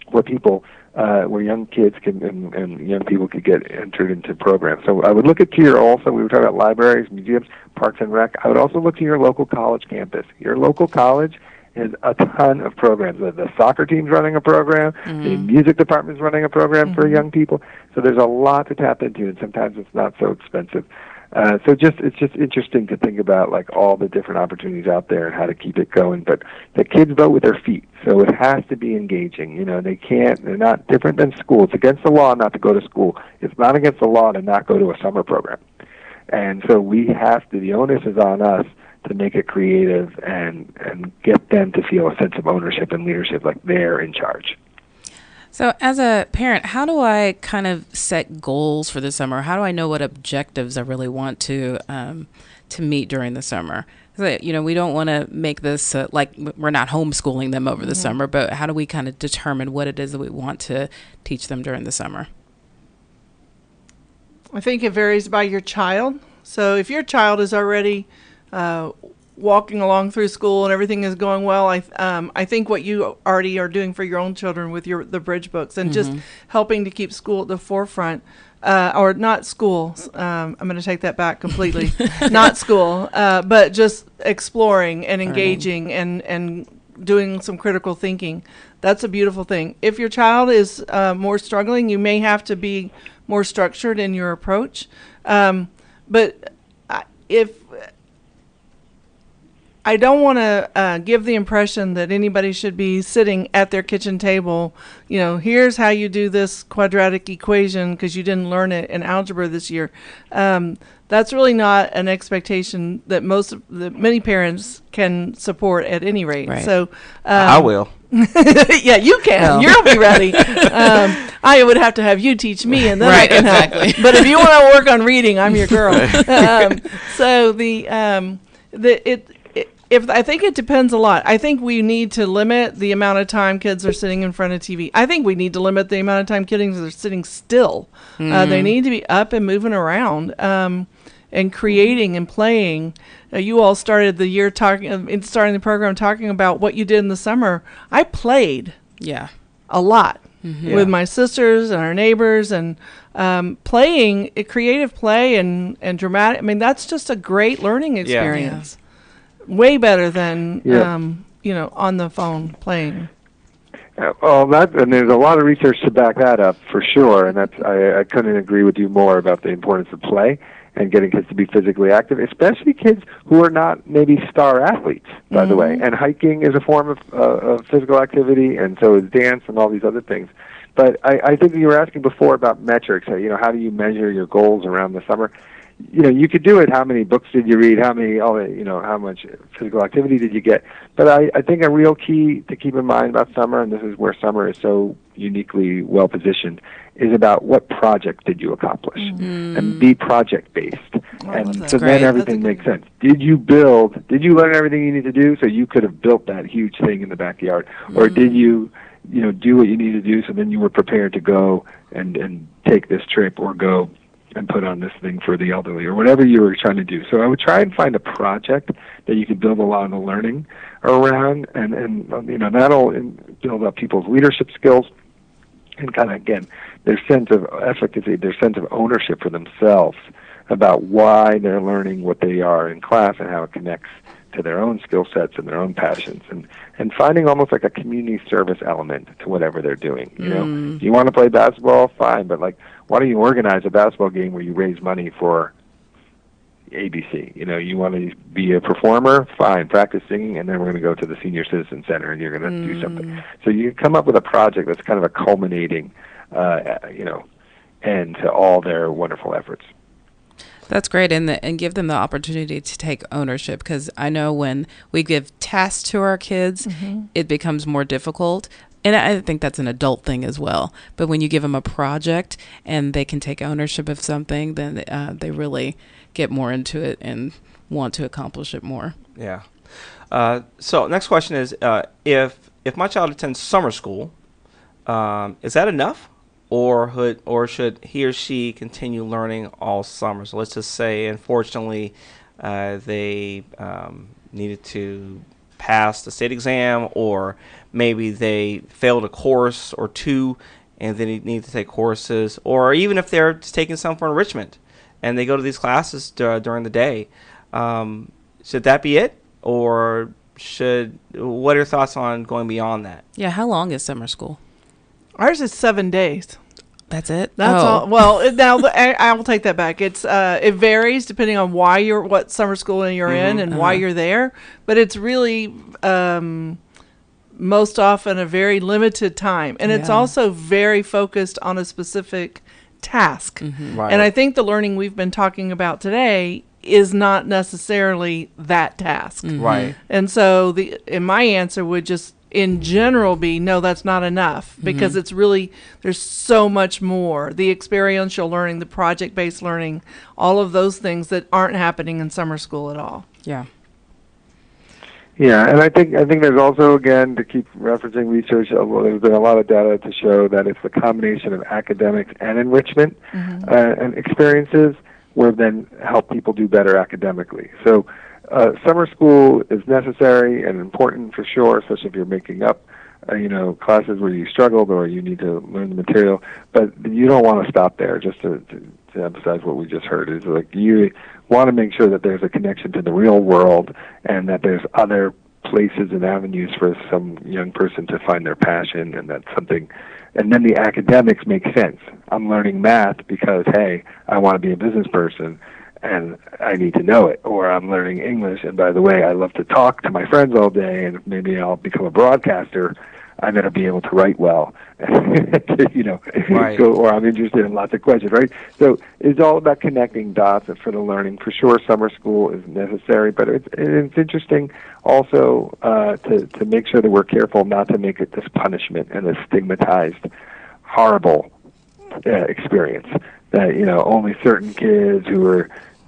where people uh, where young kids can and, and young people could get entered into programs. So I would look at to your also, we were talking about libraries, museums, parks and rec. I would also look to your local college campus. Your local college has a ton of programs. The, the soccer team's running a program. Mm. The music department's running a program mm. for young people. So there's a lot to tap into, and sometimes it's not so expensive. Uh, so just it's just interesting to think about like all the different opportunities out there and how to keep it going. But the kids vote with their feet, so it has to be engaging. You know, they can't. They're not different than school. It's against the law not to go to school. It's not against the law to not go to a summer program. And so we have to. The onus is on us to make it creative and and get them to feel a sense of ownership and leadership, like they're in charge. So as a parent, how do I kind of set goals for the summer? How do I know what objectives I really want to um, to meet during the summer? So, you know, we don't want to make this uh, like we're not homeschooling them over mm-hmm. the summer, but how do we kind of determine what it is that we want to teach them during the summer? I think it varies by your child. So if your child is already uh, walking along through school and everything is going well, I um, I think what you already are doing for your own children with your the bridge books and mm-hmm. just helping to keep school at the forefront, uh, or not school. Um, I'm going to take that back completely. Not school, uh, but just exploring and engaging right. and and doing some critical thinking. That's a beautiful thing. If your child is uh, more struggling, you may have to be more structured in your approach. Um, but if I don't want to uh, give the impression that anybody should be sitting at their kitchen table, you know, here's how you do this quadratic equation because you didn't learn it in algebra this year. Um, that's really not an expectation that most, that many parents can support at any rate. Right. So um, I will. Yeah, you can. No. You'll be ready. Um, I would have to have you teach me, and then right, I can exactly. help. But if you want to work on reading, I'm your girl. um, so the um, the it. If I think it depends a lot. I think we need to limit the amount of time kids are sitting in front of T V. I think we need to limit the amount of time kids are sitting still. Mm. Uh, they need to be up and moving around um, and creating and playing. Uh, you all started the year talking, uh, starting the program talking about what you did in the summer. I played. Yeah. A lot. Mm-hmm. With my sisters and our neighbors, and um, playing, uh, creative play and, and dramatic. I mean, that's just a great learning experience. Yeah. Yeah. Way better than, yep. um, you know, on the phone playing. Uh, well, that, and there's a lot of research to back that up for sure, and that's, I, I couldn't agree with you more about the importance of play and getting kids to be physically active, especially kids who are not maybe star athletes, by mm-hmm. the way. And hiking is a form of, uh, of physical activity, and so is dance and all these other things. But I, I think you were asking before about metrics, you know, how do you measure your goals around the summer? You know, you could do it. How many books did you read? How many, oh, you know, how much physical activity did you get? But I, I think a real key to keep in mind about summer, and this is where summer is so uniquely well positioned, is about what project did you accomplish, mm-hmm. and be project based, oh, and so great. Then everything makes sense. Did you build? Did you learn everything you need to do so you could have built that huge thing in the backyard, mm-hmm. or did you, you know, do what you needed to do so then you were prepared to go and and take this trip or go and put on this thing for the elderly or whatever you were trying to do. So I would try and find a project that you could build a lot of the learning around, and, and you know, that'll build up people's leadership skills and kind of, again, their sense of efficacy, their sense of ownership for themselves about why they're learning what they are in class and how it connects to their own skill sets and their own passions, and, and finding almost like a community service element to whatever they're doing. You know, mm. do you want to play basketball? Fine, but like, why don't you organize a basketball game where you raise money for A B C? You know, you want to be a performer? Fine, practice singing, and then we're going to go to the Senior Citizen Center, and you're going to mm. do something. So you come up with a project that's kind of a culminating, uh, you know, end to all their wonderful efforts. That's great, and the, and give them the opportunity to take ownership, because I know when we give tasks to our kids, mm-hmm. it becomes more difficult, and I think that's an adult thing as well. But when you give them a project and they can take ownership of something, then uh, they really get more into it and want to accomplish it more. Yeah. Uh, so next question is, uh, if if my child attends summer school, um, is that enough? Or should, or should he or she continue learning all summer? So let's just say, unfortunately, uh, they um, needed to pass the state exam, or maybe they failed a course or two and they need to take courses, or even if they're taking some for enrichment and they go to these classes d during the day. Um, should that be it? Or should, what are your thoughts on going beyond that? Yeah, how long is summer school? Ours is seven days. That's it? That's oh. all. Well, it, now I, I will take that back. It's uh, it varies depending on why you're, what summer school you're mm-hmm. in and uh-huh. why you're there. But it's really um, most often a very limited time. And yeah. it's also very focused on a specific task. Mm-hmm. Right. And I think the learning we've been talking about today is not necessarily that task. Mm-hmm. Right. And so the and my answer would just in general be no, that's not enough, because mm-hmm. it's really, there's so much more, the experiential learning, the project-based learning, all of those things that aren't happening in summer school at all. Yeah. Yeah, and I think I think there's also, again, to keep referencing research, there's been a lot of data to show that it's the combination of academics and enrichment mm-hmm. uh, and experiences will then help people do better academically. So Uh, summer school is necessary and important for sure, especially if you're making up, uh, you know, classes where you struggled or you need to learn the material. But you don't want to stop there. Just to, to, to emphasize what we just heard is like you want to make sure that there's a connection to the real world and that there's other places and avenues for some young person to find their passion, and that's something. And then the academics make sense. I'm learning math because hey, I want to be a business person. And I need to know it, or I'm learning English, and by the way, I love to talk to my friends all day, and maybe I'll become a broadcaster. I'm going to be able to write well, you know, right. so, or I'm interested in lots of questions, right? So it's all about connecting dots for the learning. For sure, summer school is necessary, but it's, it's interesting also uh, to, to make sure that we're careful not to make it this punishment and this stigmatized, horrible uh, experience that, you know, only certain kids who are,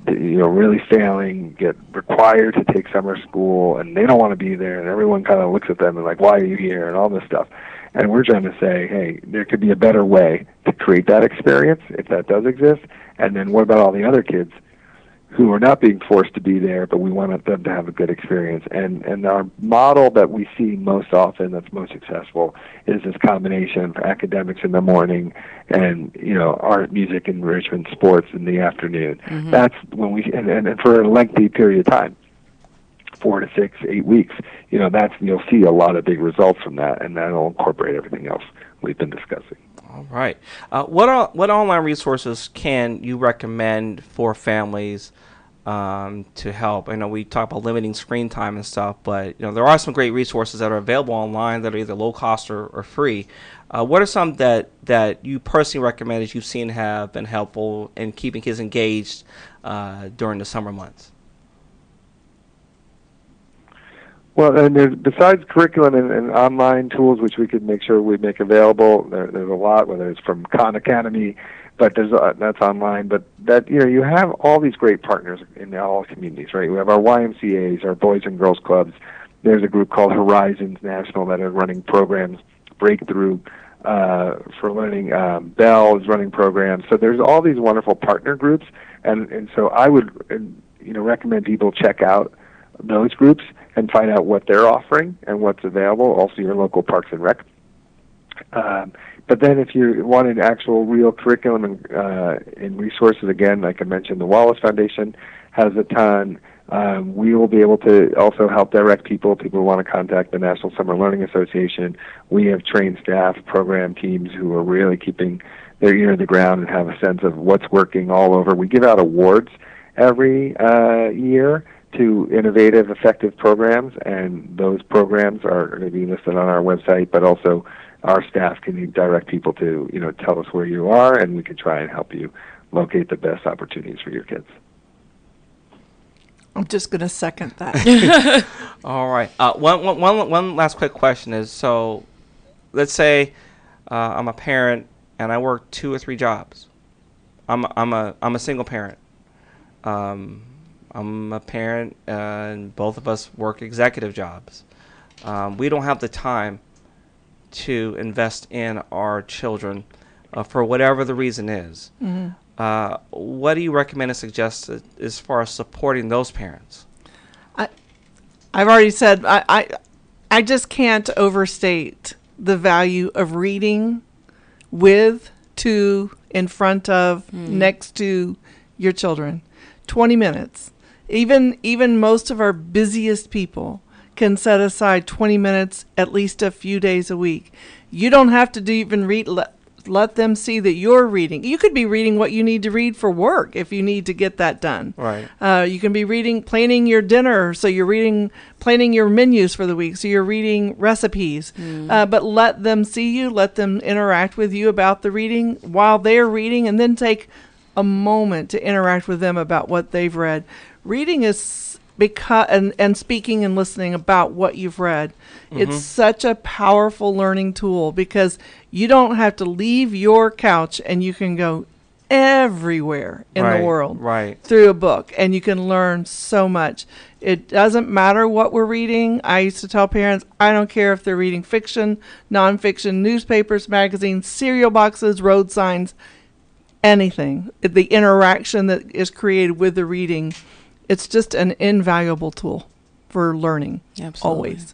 you know, really failing get required to take summer school, and they don't want to be there, and everyone kind of looks at them and like, why are you here, and all this stuff. And we're trying to say, hey, there could be a better way to create that experience if that does exist. And then what about all the other kids who are not being forced to be there, but we want them to have a good experience? And and our model that we see most often that's most successful is this combination of academics in the morning and, you know, art, music, enrichment, sports in the afternoon. Mm-hmm. That's when we, and, and, and for a lengthy period of time, four to six, eight weeks, you know, that's, you'll see a lot of big results from that, and that'll incorporate everything else we've been discussing. All right. Uh, what are, what online resources can you recommend for families um, to help? I know we talk about limiting screen time and stuff, but you know there are some great resources that are available online that are either low cost or, or free. Uh, what are some that that you personally recommend that you've seen have been helpful in keeping kids engaged uh, during the summer months? Well, and there's, besides curriculum and, and online tools, which we could make sure we make available, there, there's a lot, whether it's from Khan Academy, but there's a, that's online. But that, you know, you have all these great partners in all communities, right? We have our Y M C As, our Boys and Girls Clubs. There's a group called Horizons National that are running programs, Breakthrough uh, for Learning. Um, Bell is running programs. So there's all these wonderful partner groups, and and so I would, you know, recommend people check out those groups and find out what they're offering and what's available, also your local Parks and Rec. Um, but then if you wanted actual real curriculum and, uh, and resources, again, like I mentioned, the Wallace Foundation has a ton. Um, we will be able to also help direct people. People who want to contact the National Summer Learning Association. We have trained staff, program teams who are really keeping their ear to the ground and have a sense of what's working all over. We give out awards every uh, year to innovative, effective programs, and those programs are going to be listed on our website, but also our staff can direct people to, you know, tell us where you are, and we can try and help you locate the best opportunities for your kids. I'm just going to second that. All right. Uh, one, one, one, one last quick question is, so let's say uh, I'm a parent and I work two or three jobs. I'm, I'm, a, I'm a single parent. Um, I'm a parent, uh, and both of us work executive jobs. Um, we don't have the time to invest in our children uh, for whatever the reason is. Mm-hmm. Uh, what do you recommend and suggest as far as supporting those parents? I, I've already said I, I, I just can't overstate the value of reading, with, to, in front of, mm. next to your children. twenty minutes. Even, even most of our busiest people can set aside twenty minutes at least a few days a week. You don't have to do even read. Let, let them see that you're reading. You could be reading what you need to read for work if you need to get that done. Right. Uh, you can be reading, planning your dinner. So you're reading, planning your menus for the week. So you're reading recipes. Mm. Uh, but let them see you. Let them interact with you about the reading while they're reading, and then take a moment to interact with them about what they've read. Reading is because and, and speaking and listening about what you've read. Mm-hmm. It's such a powerful learning tool because you don't have to leave your couch, and you can go everywhere in right, the world right. through a book, and you can learn so much. It doesn't matter what we're reading. I used to tell parents, I don't care if they're reading fiction, nonfiction, newspapers, magazines, cereal boxes, road signs, anything. The interaction that is created with the reading, it's just an invaluable tool for learning. Absolutely. Always.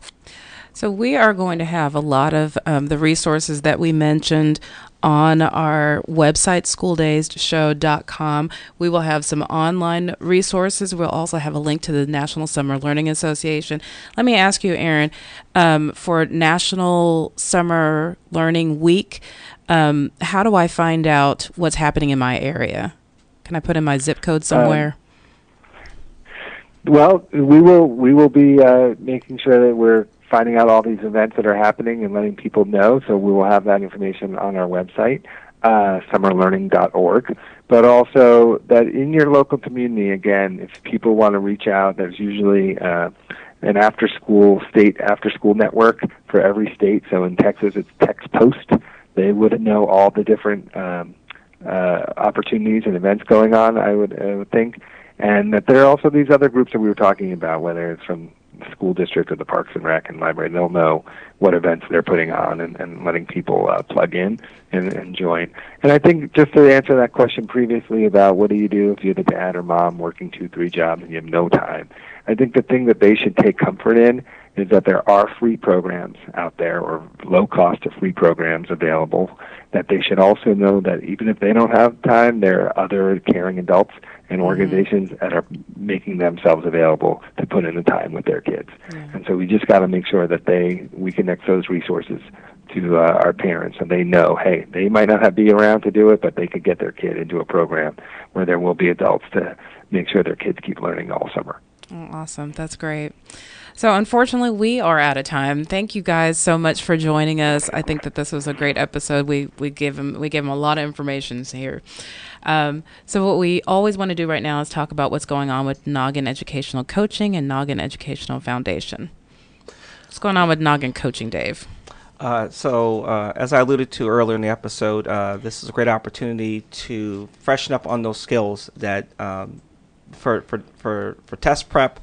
So we are going to have a lot of um, the resources that we mentioned on our website, school days show dot com. We will have some online resources. We'll also have a link to the National Summer Learning Association. Let me ask you, Aaron, um, for National Summer Learning Week, um, how do I find out what's happening in my area? Can I put in my zip code somewhere? Um, Well, we will we will be uh, making sure that we're finding out all these events that are happening and letting people know. So we will have that information on our website, uh, summer learning dot org. But also that in your local community, again, if people want to reach out, there's usually uh, an after-school state after-school network for every state. So in Texas, it's TexPost. They would know all the different um, uh, opportunities and events going on, I would, I would think. And that there are also these other groups that we were talking about, whether it's from the school district or the Parks and Rec and library. They'll know what events they're putting on and, and letting people uh, plug in and, and join. And I think just to answer that question previously about what do you do if you're the dad or mom working two, three jobs and you have no time, I think the thing that they should take comfort in is that there are free programs out there, or low-cost or free programs available, that they should also know that even if they don't have time, there are other caring adults and organizations mm-hmm. that are making themselves available to put in the time with their kids. Mm-hmm. And so we just got to make sure that they we connect those resources to uh, our parents, and they know, hey, they might not have be around to do it, but they could get their kid into a program where there will be adults to make sure their kids keep learning all summer. Oh, awesome. That's great. So unfortunately, we are out of time. Thank you guys so much for joining us. I think that this was a great episode. We we give them we gave them a lot of information here. Um, so what we always want to do right now is talk about what's going on with Noggin Educational Coaching and Noggin Educational Foundation. What's going on with Noggin Coaching, Dave? Uh, so uh, as I alluded to earlier in the episode, uh, this is a great opportunity to freshen up on those skills that um, for, for for for test prep.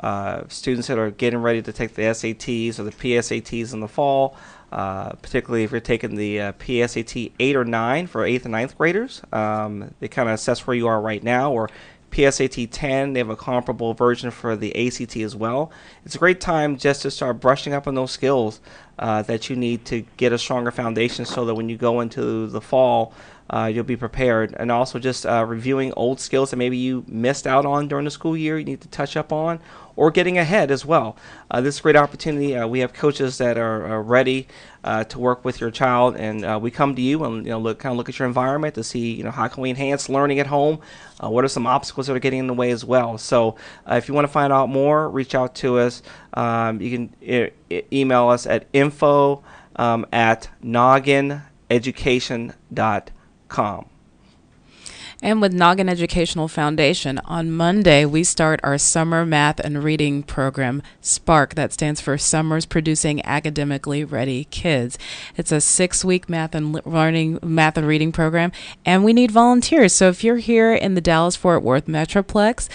Uh, students that are getting ready to take the S A Ts or the P S A Ts in the fall, uh, particularly if you're taking the uh, P S A T eight or nine for eighth and ninth graders. Um, they kind of assess where you are right now, or P S A T ten, they have a comparable version for the A C T as well. It's a great time just to start brushing up on those skills uh, that you need to get a stronger foundation so that when you go into the fall, Uh, you'll be prepared. And also just uh, reviewing old skills that maybe you missed out on during the school year you need to touch up on, or getting ahead as well. Uh, this is a great opportunity. Uh, we have coaches that are, are ready uh, to work with your child, and uh, we come to you and you know look, kind of look at your environment to see you know how can we enhance learning at home, uh, what are some obstacles that are getting in the way as well. So uh, if you want to find out more, reach out to us. Um, you can e- e- email us at info um, at noggin education dot com. Com. And with Noggin Educational Foundation, on Monday we start our Summer Math and Reading Program, SPARC. That stands for Summers Producing Academically Ready Kids. It's a six-week math and learning math and reading program, and we need volunteers. So if you're here in the Dallas-Fort Worth Metroplex,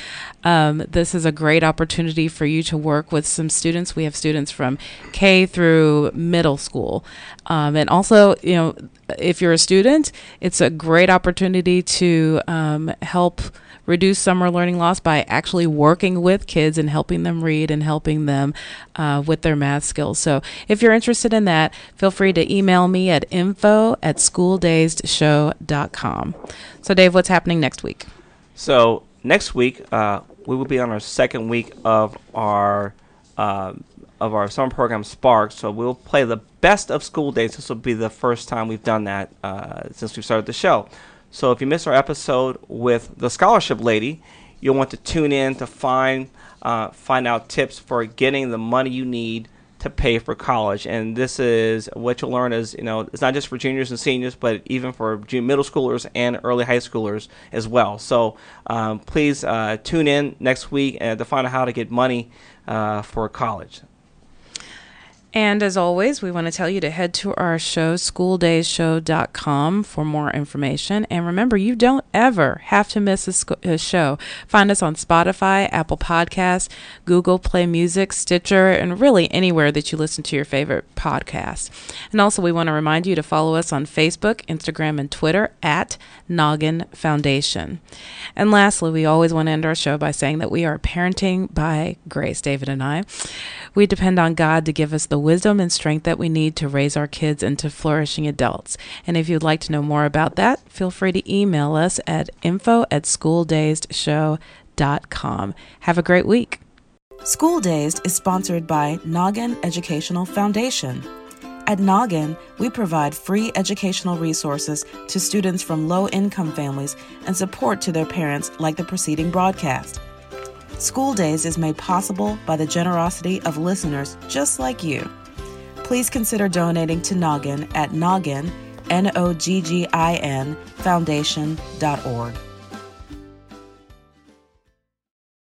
um, this is a great opportunity for you to work with some students. We have students from K through middle school, um, and also you know. If you're a student, it's a great opportunity to um, help reduce summer learning loss by actually working with kids and helping them read and helping them uh, with their math skills. So if you're interested in that, feel free to email me at info at school dazed show dot com. So Dave, what's happening next week? So next week, uh, we will be on our second week of our uh, of our summer program SPARC. So we'll play the best of school days. This will be the first time we've done that uh, since we started the show. So if you missed our episode with the scholarship lady, you'll want to tune in to find uh, find out tips for getting the money you need to pay for college. And this is what you'll learn is, you know, it's not just for juniors and seniors, but even for middle schoolers and early high schoolers as well. So um, please uh, tune in next week uh, to find out how to get money uh, for college. And as always, we want to tell you to head to our show, school days show dot com, for more information. And remember, you don't ever have to miss a, sc- a show. Find us on Spotify, Apple Podcasts, Google Play Music, Stitcher, and really anywhere that you listen to your favorite podcast. And also, we want to remind you to follow us on Facebook, Instagram, and Twitter at Noggin Foundation. And lastly, we always want to end our show by saying that we are parenting by grace, David and I. We depend on God to give us the wisdom and strength that we need to raise our kids into flourishing adults. And if you'd like to know more about that, feel free to email us at info at school dazed show dot com. Have a great week. School Dazed is sponsored by Noggin Educational Foundation. At Noggin, we provide free educational resources to students from low-income families and support to their parents like the preceding broadcast. School Days is made possible by the generosity of listeners just like you. Please consider donating to Noggin at Noggin, N O G G I N, foundation dot org.